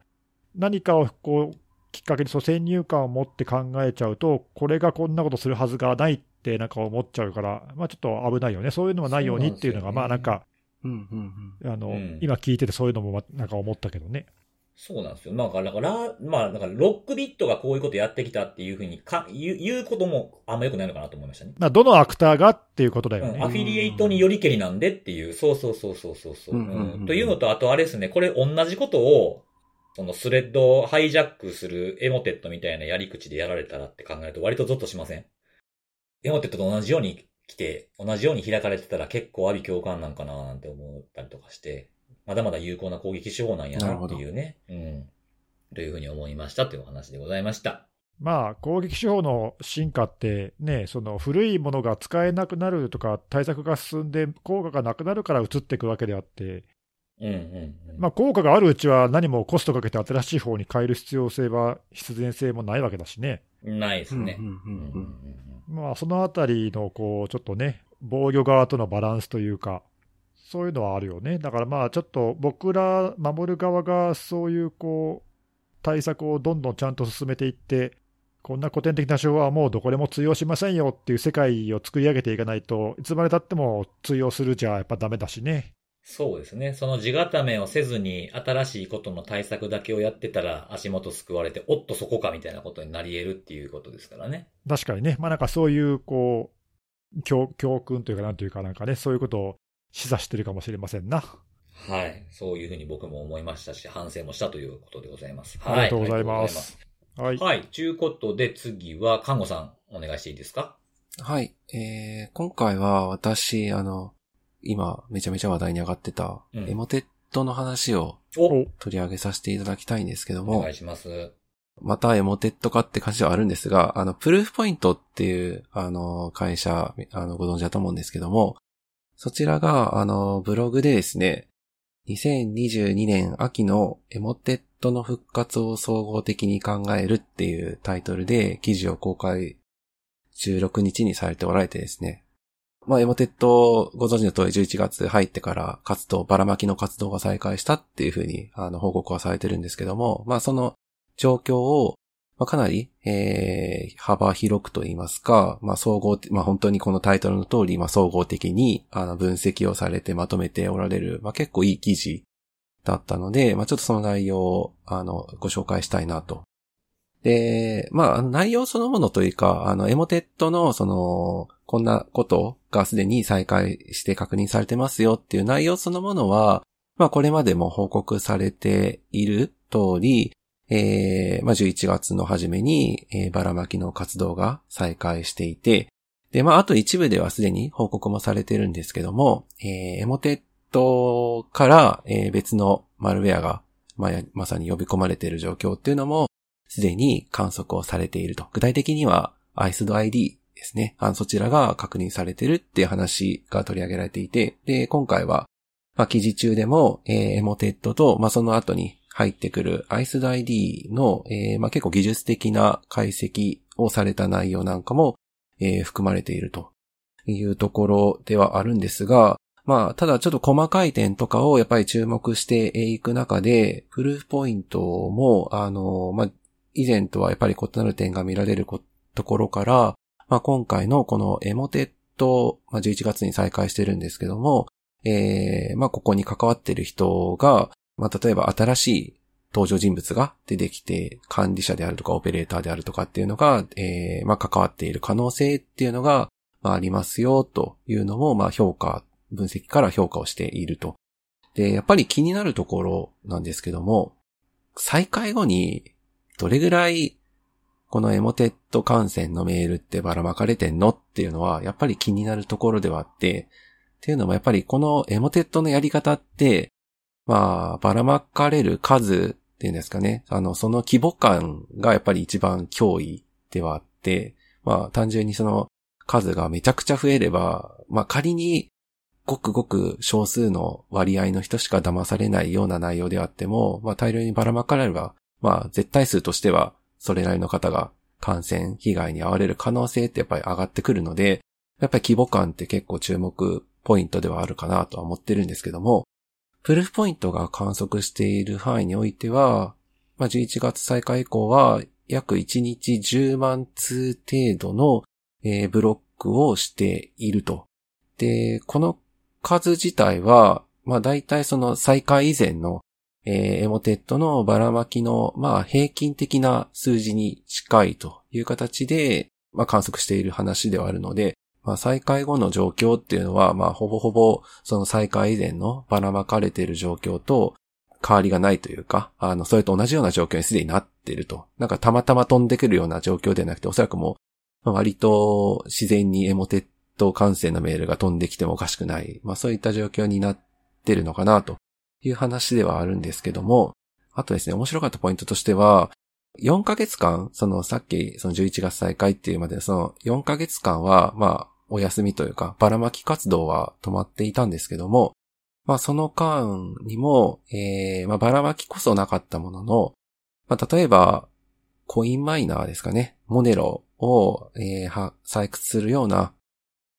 何かをこうきっかけに先入観を持って考えちゃうとこれがこんなことするはずがないってなんか思っちゃうから、まあ、ちょっと危ないよね、そういうのはないようにっていうのが、まあなんか、今聞いてて、そういうのもなんか思ったけどね。そうなんですよ、なんかロックビットがこういうことやってきたっていうふうに言うこともあんまよくないのかなと思いましたね。まあ、どのアクターがっていうことだよね。うん、アフィリエイトによりけりなんでっていう、そう。というのと、あとあれですね、これ、同じことを、そのスレッドをハイジャックするエモテットみたいなやり口でやられたらって考えると、割とゾッとしません？エモテットと同じように来て、同じように開かれてたら結構阿鼻共感なんかななんて思ったりとかして、まだまだ有効な攻撃手法なんやなっていうね、うん、というふうに思いましたというお話でございました。まあ攻撃手法の進化ってね、その古いものが使えなくなるとか対策が進んで効果がなくなるから移っていくわけであって、うんうんうん、まあ効果があるうちは何もコストかけて新しい方に変える必要性は必然性もないわけだしね。ないですね。まあ、そのあたりの、こう、ちょっとね、防御側とのバランスというか、そういうのはあるよね。だからまあ、ちょっと僕ら守る側が、そういう、こう、対策をどんどんちゃんと進めていって、こんな古典的な手法はもうどこでも通用しませんよっていう世界を作り上げていかないと、いつまでたっても通用するじゃやっぱダメだしね。そうですね。その地固めをせずに新しいことの対策だけをやってたら足元すくわれて、おっとそこかみたいなことになり得るっていうことですからね。確かにね。まあなんかそういうこう 教訓というかなんというかなんかね、そういうことを示唆してるかもしれませんな。はい。そういうふうに僕も思いましたし、反省もしたということでございます。はい、ありがとうございます。はい。はい。ということで次は看護さんお願いしていいですか？はい。今回は私今、めちゃめちゃ話題に上がってた、エモテットの話を取り上げさせていただきたいんですけども。お願いします。またエモテット化って感じはあるんですが、プルーフポイントっていう、会社、ご存知だと思うんですけども、そちらが、ブログでですね、2022年秋のエモテットの復活を総合的に考えるっていうタイトルで記事を公開、16日にされておられてですね、まあ、エモテットご存知の通り11月入ってからばらまきの活動が再開したっていうふうに、報告はされてるんですけども、まあ、その状況を、まあ、かなり、幅広くと言いますか、まあ、総合、まあ、本当にこのタイトルの通り、まあ、総合的に、分析をされてまとめておられる、まあ、結構いい記事だったので、まあ、ちょっとその内容を、ご紹介したいなと。で、まあ、内容そのものというか、エモテットの、その、こんなことがすでに再開して確認されてますよっていう内容そのものは、まあこれまでも報告されている通り、11月の初めに、ばらまきの活動が再開していて、で、まああと一部ではすでに報告もされてるんですけども、エモテットから、別のマルウェアが、まさに呼び込まれている状況っていうのも、すでに観測をされていると。具体的には、ISDID ですね。そちらが確認されているっていう話が取り上げられていて、で、今回は、まあ記事中でも、エモテットと、まあその後に、入ってくる ISDID の、結構技術的な解析をされた内容なんかも、含まれているというところではあるんですが、まあただちょっと細かい点とかをやっぱり注目していく中で、プルーフポイントも以前とはやっぱり異なる点が見られるところから、まあ今回のこのエモテット、11月に再開してるんですけども、ここに関わっている人が例えば新しい登場人物が出てきて、管理者であるとかオペレーターであるとかっていうのが、関わっている可能性っていうのが、ありますよというのも、分析から評価をしていると。で、やっぱり気になるところなんですけども、再開後にどれぐらいこのエモテット感染のメールってばらまかれてんのっていうのは、やっぱり気になるところではあって、っていうのもやっぱりこのエモテットのやり方って、ばらまかれる数っていうんですかね。その規模感がやっぱり一番脅威ではあって、単純にその数がめちゃくちゃ増えれば、仮にごくごく少数の割合の人しか騙されないような内容であっても、大量にばらまかれれば、絶対数としてはそれなりの方が感染被害に遭われる可能性ってやっぱり上がってくるので、やっぱり規模感って結構注目ポイントではあるかなとは思ってるんですけども、プルーフポイントが観測している範囲においては、11月再開以降は約1日10万通程度の、ブロックをしていると。で、この数自体は、だいたいその再開以前の、エモテットのばらまきの、平均的な数字に近いという形で、観測している話ではあるので、再開後の状況っていうのは、ほぼほぼ、その再開以前のばらまかれている状況と変わりがないというか、それと同じような状況にすでになっていると。なんかたまたま飛んでくるような状況ではなくて、おそらくもう、割と自然にエモテット感染のメールが飛んできてもおかしくない。そういった状況になってるのかな、という話ではあるんですけども、あとですね、面白かったポイントとしては、4ヶ月間、さっき、11月再開っていうまで、4ヶ月間は、お休みというか、ばらまき活動は止まっていたんですけども、その間にも、ばらまきこそなかったものの、例えば、コインマイナーですかね、モネロを、採掘するような、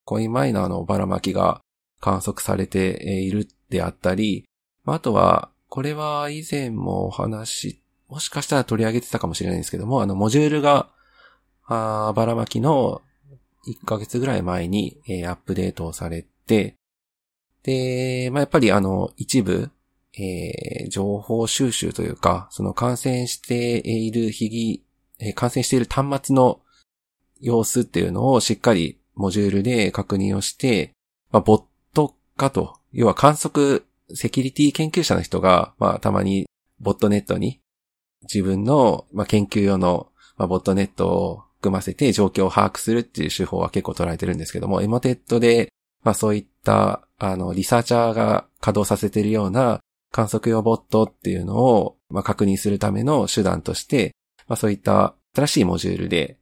コインマイナーのばらまきが観測されているであったり、あとは、これは以前もお話し、もしかしたら取り上げてたかもしれないんですけども、モジュールが、ばらまきの、1ヶ月ぐらい前に、アップデートをされて、で、やっぱり一部、情報収集というか、感染している感染している端末の様子っていうのをしっかりモジュールで確認をして、ボット化と、要は観測セキュリティ研究者の人が、たまにボットネットに自分の、研究用の、ボットネットを組ませて状況を把握するっていう手法は結構取られてるんですけども、エモテットで、そういった、リサーチャーが稼働させているような観測用ボットっていうのを、確認するための手段として、そういった新しいモジュールで、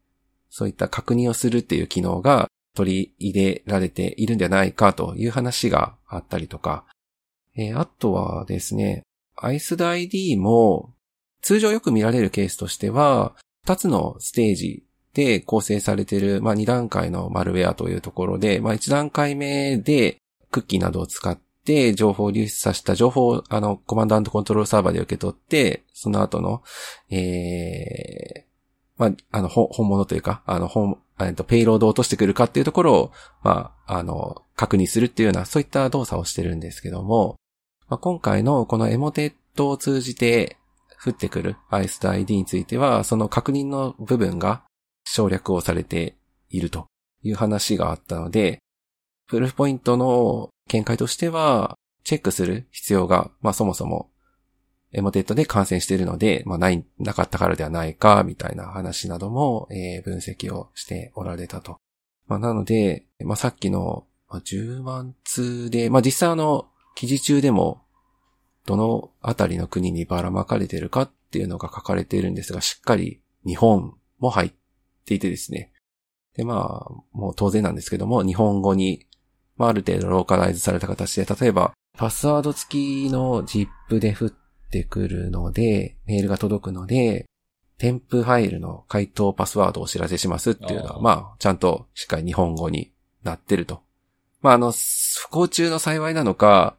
そういった確認をするっていう機能が取り入れられているんじゃないかという話があったりとか、あとはですね、ISDID も、通常よく見られるケースとしては、2つのステージ、で構成されている、2段階のマルウェアというところで、1段階目でクッキーなどを使って情報を流出させた情報をコマンド&コントロールサーバーで受け取って、その後の、本物というか、ペイロードを落としてくるかっていうところを、確認するっていうような、そういった動作をしてるんですけども、今回のこのエモテットを通じて降ってくる ISDID については、その確認の部分が省略をされているという話があったので、プルーフポイントの見解としては、チェックする必要が、まあそもそもエモテットで感染しているので、まあなかったからではないか、みたいな話なども、分析をしておられたと。まあなので、まあさっきの10万通で、まあ実際記事中でも、どのあたりの国にばらまかれているかっていうのが書かれているんですが、しっかり日本も入っていてですね。で、まあ、もう当然なんですけども、日本語に、まあある程度ローカライズされた形で、例えば、パスワード付きの ZIP で振ってくるので、メールが届くので、添付ファイルの回答パスワードをお知らせしますっていうのは、まあ、ちゃんとしっかり日本語になってると。まあ、不幸中の幸いなのか、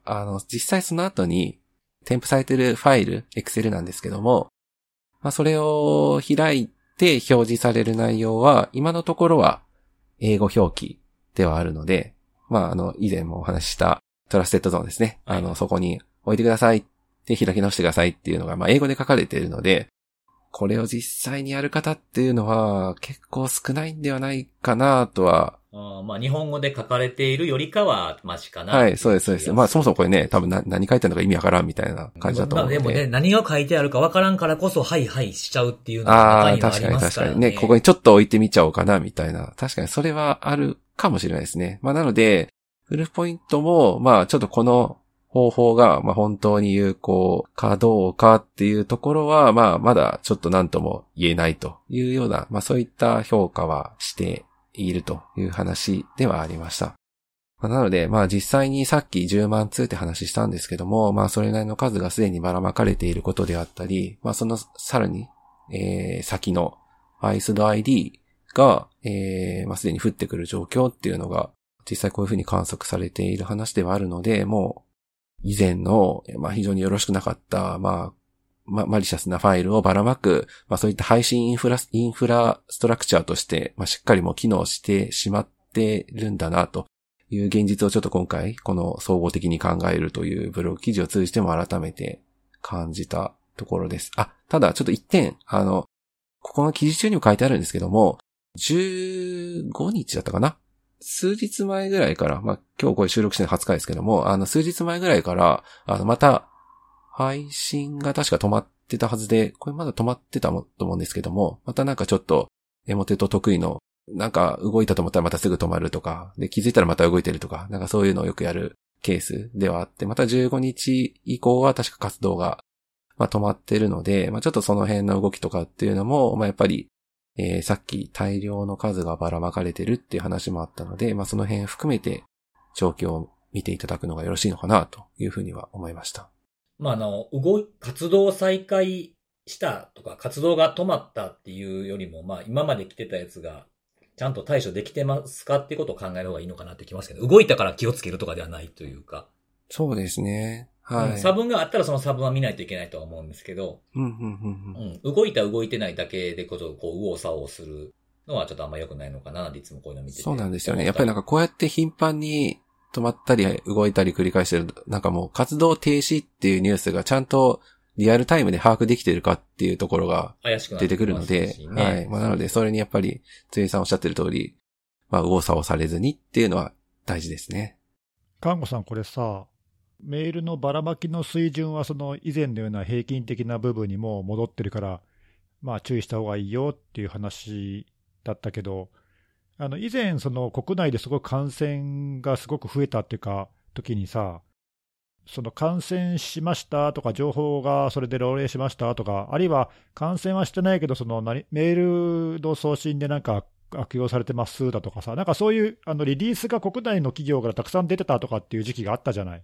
実際その後に、添付されてるファイル、Excel なんですけども、まあ、それを開いて表示される内容は、今のところは英語表記ではあるので、まあ、以前もお話ししたトラステッドゾーンですね。はい、そこに置いてくださいで開き直してくださいっていうのが、まあ、英語で書かれているので、これを実際にやる方っていうのは結構少ないんではないかなとは。あ、まあ、日本語で書かれているよりかはマシかな。はい、そうです、そうです。まあ、そもそもこれね、多分何書いてあるのか意味わからんみたいな感じだと思うので。まあ、でもね、何が書いてあるかわからんからこそ、はいはいしちゃうっていうのがありますからね。ああ、確かに確かに。ね、ここにちょっと置いてみちゃおうかなみたいな。確かにそれはあるかもしれないですね。まあ、なので、フルポイントも、まあ、ちょっとこの方法が、まあ、本当に有効かどうかっていうところは、まあ、まだちょっと何とも言えないというような、まあ、そういった評価はしているという話ではありました。なので、まあ実際にさっき10万通って話したんですけども、まあそれなりの数がすでにばらまかれていることであったり、まあそのさらに、先のISD ID が、まあすでに降ってくる状況っていうのが実際こういうふうに観測されている話ではあるので、もう以前の、まあ非常によろしくなかった、まあマリシャスなファイルをばらまく、まあそういった配信インフラストラクチャーとして、まあしっかりも機能してしまってるんだなという現実をちょっと今回、この総合的に考えるというブログ記事を通じても改めて感じたところです。あ、ただちょっと一点、ここの記事中にも書いてあるんですけども、15日だったかな？数日前ぐらいから、まあ今日これ収録してるの20日ですけども、数日前ぐらいから、また、配信が確か止まってたはずで、これまだ止まってたと思うんですけども、またなんかちょっとエモテと得意の、なんか動いたと思ったらまたすぐ止まるとか、で気づいたらまた動いてるとか、なんかそういうのをよくやるケースではあって、また15日以降は確か活動が、まあ、止まってるので、まあ、ちょっとその辺の動きとかっていうのも、まあ、やっぱり、さっき大量の数がばらまかれてるっていう話もあったので、まあ、その辺含めて状況を見ていただくのがよろしいのかなというふうには思いました。まあ、活動を再開したとか、活動が止まったっていうよりも、まあ、今まで来てたやつが、ちゃんと対処できてますかっていうことを考える方がいいのかなってきますけど、動いたから気をつけるとかではないというか。そうですね。はい。差分があったらその差分は見ないといけないとは思うんですけど、動いた動いてないだけでこう、右往左往するのはちょっとあんま良くないのかなっていつもこういうの見てて。そうなんですよね。やっぱりなんかこうやって頻繁に、止まったり動いたり繰り返してる、なんかもう活動停止っていうニュースがちゃんとリアルタイムで把握できてるかっていうところが出てくるので、ね、はい。まあ、なのでそれにやっぱり、ついさんおっしゃってる通り、まあ、右往左往されずにっていうのは大事ですね。看護さんこれさ、メールのばらまきの水準はその以前のような平均的な部分にも戻ってるから、まあ注意した方がいいよっていう話だったけど、以前、国内ですごく感染がすごく増えたっていうか、時にさ、感染しましたとか、情報がそれで漏洩しましたとか、あるいは感染はしてないけど、メールの送信でなんか悪用されてますだとかさ、なんかそういうリリースが国内の企業からたくさん出てたとかっていう時期があったじゃない。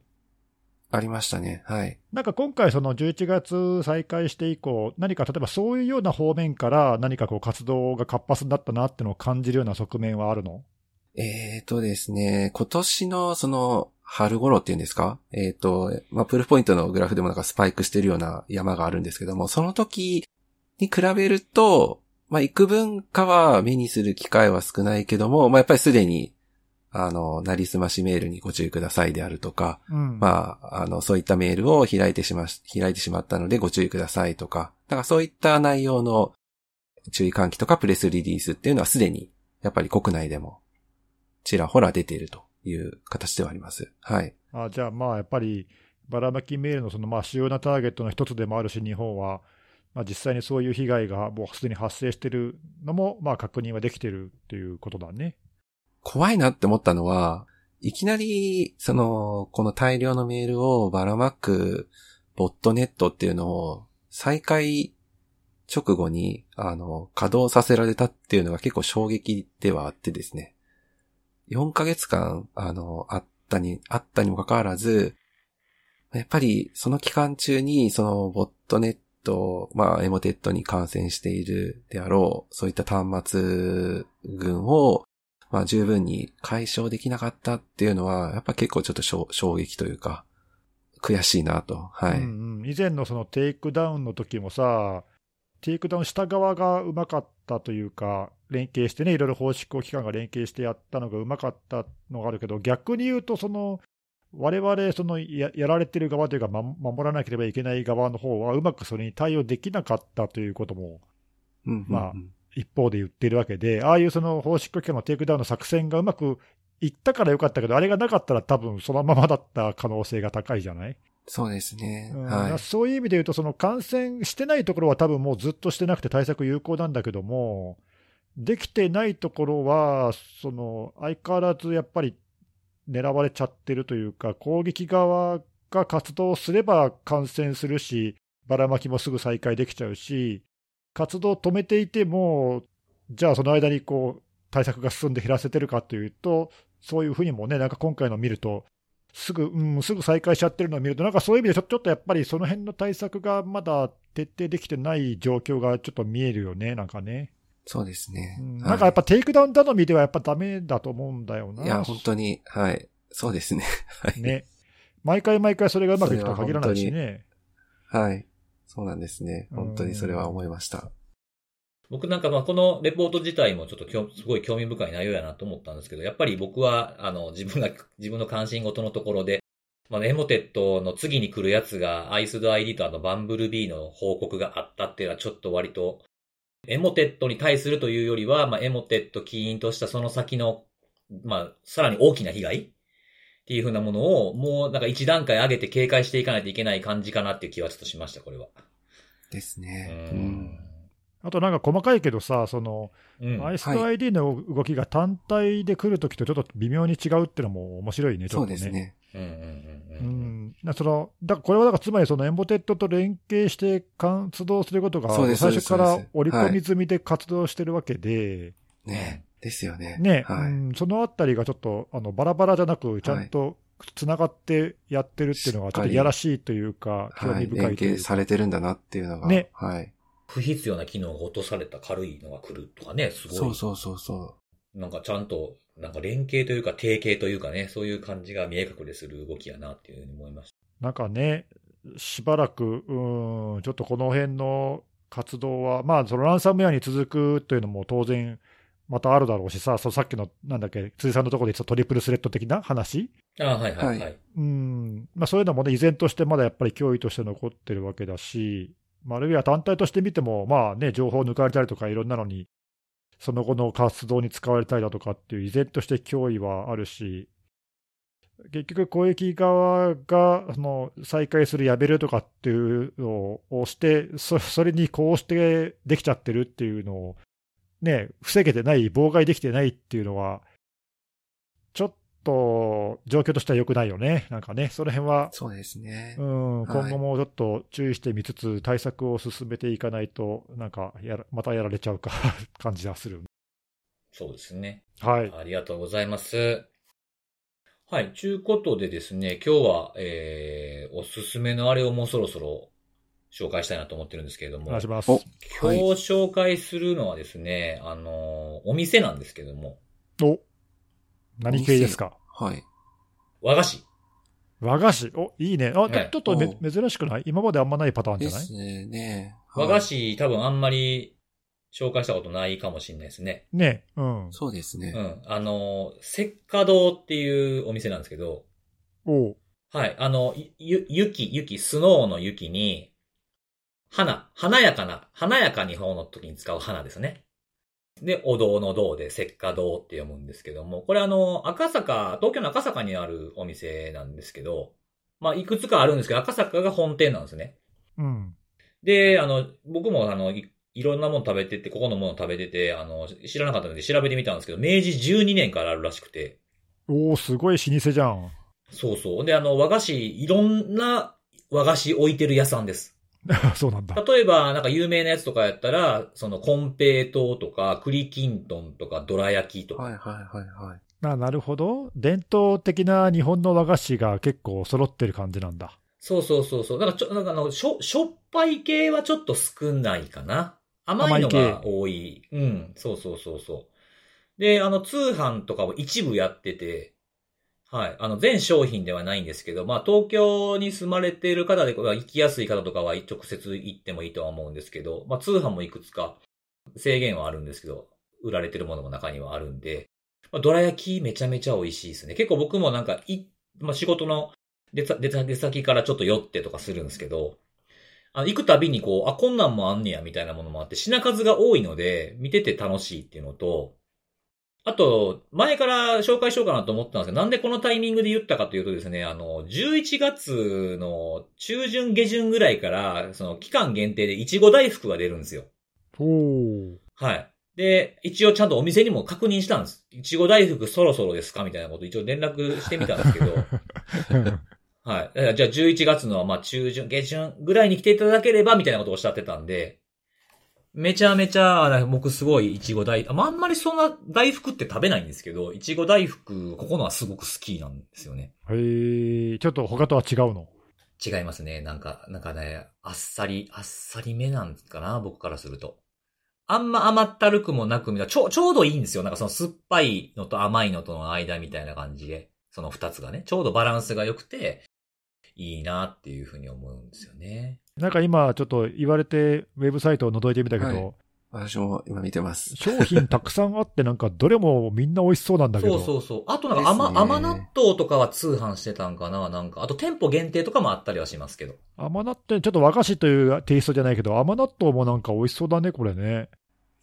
ありましたね。はい。なんか今回、11月再開して以降、何か例えばそういうような方面から、何かこう活動が活発になったなってのを感じるような側面はあるの？ですね、今年の春頃っていうんですか？まあ、プルフポイントのグラフでもなんかスパイクしてるような山があるんですけども、その時に比べると、まあ、幾分かは目にする機会は少ないけども、まあ、やっぱりすでに、なりすましメールにご注意くださいであるとか、うん、まあ、そういったメールを開いてしまったのでご注意くださいとか、だからそういった内容の注意喚起とかプレスリリースっていうのはすでに、やっぱり国内でも、ちらほら出ているという形ではあります。はい。じゃあ、まあやっぱりばらまきメールのそのまあ主要なターゲットの一つでもあるし、日本はまあ実際にそういう被害がもうすでに発生しているのもまあ確認はできているということだね。怖いなって思ったのは、いきなりそのこの大量のメールをばらまくボットネットっていうのを再開直後に稼働させられたっていうのが結構衝撃ではあってですね。4ヶ月間あったにもかかわらず、やっぱりその期間中にそのボットネット、まあエモテットに感染しているであろうそういった端末群をまあ十分に解消できなかったっていうのはやっぱ結構ちょっと衝撃というか悔しいなと、はい。うんうん、以前のそのテイクダウンの時もさ、テイクダウンした側がうまかったというか、連携してね、いろいろ法執行機関が連携してやったのがうまかったのがあるけど、逆に言うとその我々その やられてる側というか、守らなければいけない側の方はうまくそれに対応できなかったということも、うんうんうん、まあ一方で言ってるわけで、ああいうその法執行機関のテイクダウンの作戦がうまくいったからよかったけど、あれがなかったら多分そのままだった可能性が高いじゃない？そうですね。はい、そういう意味で言うと、その感染してないところは多分もうずっとしてなくて対策有効なんだけども、できてないところはその相変わらずやっぱり狙われちゃってるというか、攻撃側が活動すれば感染するし、ばらまきもすぐ再開できちゃうし、活動を止めていても、じゃあその間にこう対策が進んで減らせてるかというと、そういうふうにもね、なんか今回の見ると、すぐ再開しちゃってるのを見ると、なんかそういう意味でちょっとやっぱりその辺の対策がまだ徹底できてない状況がちょっと見えるよね、なんかね。そうですね。うん、なんかやっぱテイクダウン頼みではやっぱダメだと思うんだよな。いや、本当に、はい。そうですね。ね。毎回それがうまくいくとは限らないしね。はい。そうなんですね。本当にそれは思いました。僕なんかまあこのレポート自体もちょっとすごい興味深い内容やなと思ったんですけど、やっぱり僕は自分の関心事のところで、まあエモテットの次に来るやつがアイスド ID とバンブルビーの報告があったっていうのはちょっと割とエモテットに対するというよりは、まあエモテット起因としたその先のまあさらに大きな被害っていう風なものをもうなんか一段階上げて警戒していかないといけない感じかなっていう気はちょっとしましたこれは。ですね。うん。あとなんか細かいけどさ、その、アイスと ID の動きが単体で来るときとちょっと微妙に違うってのも面白いね、ちょっとね。そうですね。これはだからつまりそのエモテットと連携して活動することが最初から織り込み済みで活動してるわけで。ね。ですよね。ね、はい、うん。そのあたりがちょっとバラバラじゃなくちゃんとつながってやってるっていうのがちょっといやらしいというか、興味深いというか、はい。連携されてるんだなっていうのが。ね。はい。不必要な機能が落とされた軽いのが来るとかね、すごい。そう。なんかちゃんと、なんか連携というか提携というかね、そういう感じが見え隠れする動きやなっていうふうに思いました。なんかね、しばらく、ちょっとこの辺の活動は、まあそのランサムウェアに続くというのも当然またあるだろうしさ、さっきのなんだっけ、辻さんのところでトリプルスレッド的な話？はい。まあそういうのもね、依然としてまだやっぱり脅威として残ってるわけだし、あるいは単体として見ても、まあね、情報を抜かれたりとか、いろんなのに、その後の活動に使われたりだとかっていう、依然として脅威はあるし、結局、攻撃側が再開する、やめるとかっていうのをして、それにこうしてできちゃってるっていうのを、ね、防げてない、妨害できてないっていうのは、ちょっと、状況としては良くないよね。なんかね、その辺は。そうですね。今後もちょっと注意してみつつ、はい、対策を進めていかないと、なんかまたやられちゃうか、感じがする。そうですね。はい。ありがとうございます。はい。ちゅうことでですね、今日は、おすすめのあれをもうそろそろ紹介したいなと思ってるんですけれども。お願いします。今日紹介するのはですね、お店なんですけども。何系ですか？はい。和菓子。和菓子。お、いいね。ちょっと珍しくない？今まであんまないパターンじゃない？ですね。はい、和菓子多分あんまり紹介したことないかもしれないですね。ね。うん。そうですね。うん。雪華堂っていうお店なんですけど。お。はい。雪、スノーの雪に、華やかに方の時に使う花ですね。で、お堂の堂で、せっか堂って読むんですけども、これ東京の赤坂にあるお店なんですけど、まあ、いくつかあるんですけど、赤坂が本店なんですね。うん。で、僕もいろんなもの食べてて、ここのもの食べてて、知らなかったので調べてみたんですけど、明治12年からあるらしくて。おー、すごい老舗じゃん。そうそう。で、和菓子、いろんな和菓子置いてる屋さんです。そうなんだ。例えば、なんか有名なやつとかやったら、コンペイトーとか、栗きんとんとか、どら焼きとか。はいはいはいはい。なるほど。伝統的な日本の和菓子が結構揃ってる感じなんだ。そうそうそうそう。なんかしょっぱい系はちょっと少ないかな。甘いのが多い。うん。そうそうそうそう。で、通販とかを一部やってて、はい。全商品ではないんですけど、まあ、東京に住まれている方で、行きやすい方とかは直接行ってもいいとは思うんですけど、まあ、通販もいくつか制限はあるんですけど、売られてるものも中にはあるんで、まあ、どら焼きめちゃめちゃ美味しいですね。結構僕もなんか、まあ、仕事の出先からちょっと寄ってとかするんですけど、行くたびにこう、こんなんもあんねやみたいなものもあって、品数が多いので、見てて楽しいっていうのと、あと、前から紹介しようかなと思ったんですけど、なんでこのタイミングで言ったかというとですね、11月の中旬下旬ぐらいから、期間限定でいちご大福が出るんですよ。はい。で、一応ちゃんとお店にも確認したんです。いちご大福そろそろですかみたいなこと一応連絡してみたんですけど。はい。じゃあ11月のまあ中旬、下旬ぐらいに来ていただければみたいなことをおっしゃってたんで、めちゃめちゃ、僕すごいいちご大福、あんまりそんな大福って食べないんですけど、いちご大福、ここのはすごく好きなんですよね。へえ、ちょっと他とは違うの？違いますね。なんかね、あっさりめなんかな、僕からすると。あんま甘ったるくもなくみたいな、ちょうどいいんですよ。なんか酸っぱいのと甘いのとの間みたいな感じで、その二つがね、ちょうどバランスが良くて、いいなっていうふうに思うんですよね。なんか今ちょっと言われてウェブサイトを覗いてみたけど、はい、私も今見てます。商品たくさんあってなんかどれもみんな美味しそうなんだけど。そうそうそう。あとなんか甘納豆とかは通販してたんかな、なんかあと店舗限定とかもあったりはしますけど。甘納豆ちょっと和菓子というテイストじゃないけど甘納豆もなんか美味しそうだねこれね。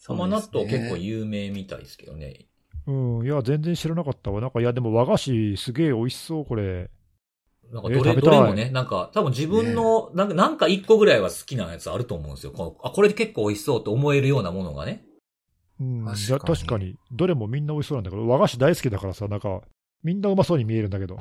甘納豆結構有名みたいですけどね。うん、いや全然知らなかったわ。なんかいやでも和菓子すげえ美味しそうこれ。なんかどれもね、なんか多分自分の、なんか一個ぐらいは好きなやつあると思うんですよ。これ結構美味しそうと思えるようなものがね。うん、確かに。どれもみんな美味しそうなんだけど、和菓子大好きだからさ、なんか、みんなうまそうに見えるんだけど。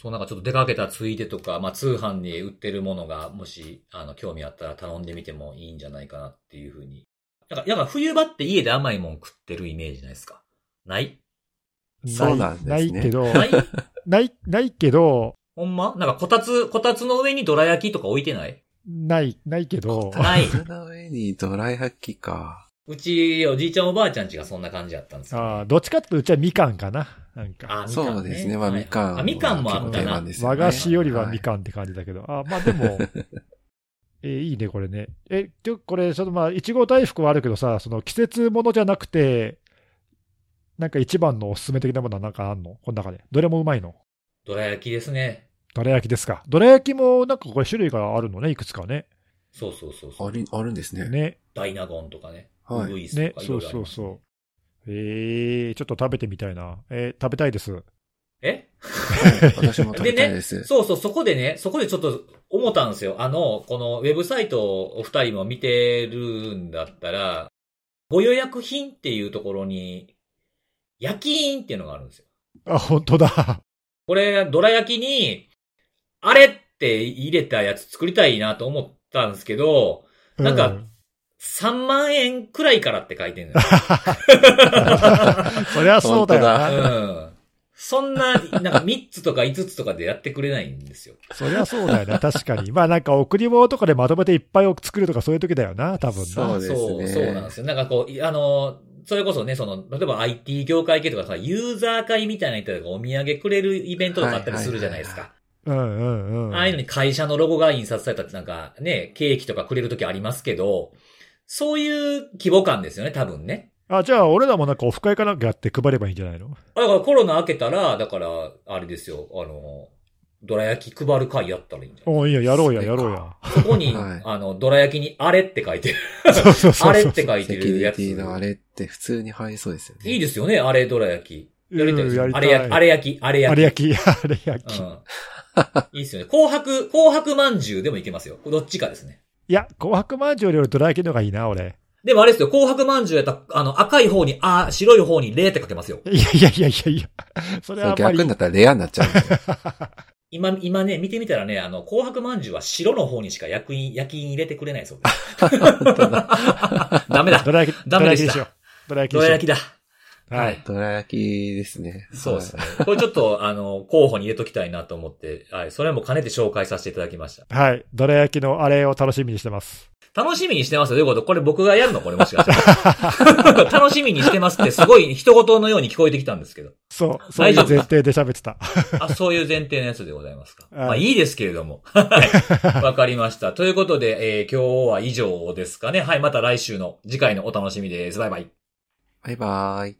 そう、なんかちょっと出かけたついでとか、まあ通販に売ってるものが、もし、興味あったら頼んでみてもいいんじゃないかなっていうふうに。なんか冬場って家で甘いもん食ってるイメージないですか？そうなんですね。ないけど。ないけど。ほんま？なんかこたつの上にどら焼きとか置いてない？ないけど。こたつの上にどら焼きか。うち、おじいちゃんおばあちゃん家がそんな感じだったんですよ、ね。ああ、どっちかっていうとうちはみかんかな。なんか。そうですね。まあみかん、はい。みかんもあったな、ね。和菓子よりはみかんって感じだけど。はい、まあでも。いいね、これね。これ、ちょっとまあ、いちご大福はあるけどさ、季節ものじゃなくて、なんか一番のおすすめ的なものはなんかあんの？この中で。どれもうまいの？どら焼きですね。どら焼きですか。どら焼きもなんかこれ種類があるのね、いくつかね。そうそうそうそう。あるんですね。ね。ダイナゴンとかね。はい。ウイスとかいろいろありますね。そうそうそう。ちょっと食べてみたいな。食べたいです。私も食べたいです。でね、そうそう、そこでちょっと思ったんですよ。このウェブサイトをお二人も見てるんだったら、ご予約品っていうところに、焼き印っていうのがあるんですよ。あ、本当だ。これ、どら焼きに、あれって入れたやつ作りたいなと思ったんですけど、なんか、3万円くらいからって書いてるんですよ。そりゃそうだよな。うん。そんな、なんか3つとか5つとかでやってくれないんですよ。そりゃそうだよな、確かに。まあなんか贈り物とかでまとめていっぱいを作るとかそういう時だよな、多分な。そうですね。そうなんですよ。なんかこう、それこそね、例えば IT 業界系とかさ、ユーザー会みたいな人とかお土産くれるイベントとかあったりするじゃないですか。うんうんうん。ああいうのに会社のロゴが印刷されたってなんかね、ケーキとかくれるときありますけど、そういう規模感ですよね、多分ね。あ、じゃあ俺らもなんかオフ会かなんかやって配ればいいんじゃないの？だからコロナ明けたら、だから、あれですよ、どら焼き配る会やったらいいんじゃないですか。おいや、やろうや、やろうや。そこに、はい、どら焼きにあれって書いてる。あれって書いてるやつ。セキュリティのあれって普通に入りそうですよね。いいですよね、あれどら焼き。やりたいですよ。あれ焼き。うん、いいですよね。紅白まんじゅうでもいけますよ。どっちかですね。いや、紅白まんじゅうよりどら焼きの方がいいな、俺。でもあれですよ、紅白まんじゅうやったら、赤い方にあ、白い方にレって書けますよ。いや。それはあんまり。逆になったらレアになっちゃう。今ね、見てみたらね、紅白まんじゅうは白の方にしか焼き印入れてくれないそうです。ダメだ。ダメでした。どら焼きだ。はい。どら焼きですね。そうですね。これちょっと、候補に入れときたいなと思って、はい。それも兼ねて紹介させていただきました。はい。どら焼きのあれを楽しみにしてます。楽しみにしてますよ。ということ、これ僕がやるのこれもしかして。楽しみにしてますってすごい人事のように聞こえてきたんですけど。そう。そういう前提で喋ってた。あ、そういう前提のやつでございますか。まあいいですけれども。はい。わかりました。ということで、今日は以上ですかね。はい。また来週の次回のお楽しみです。バイバイ。バイバイ。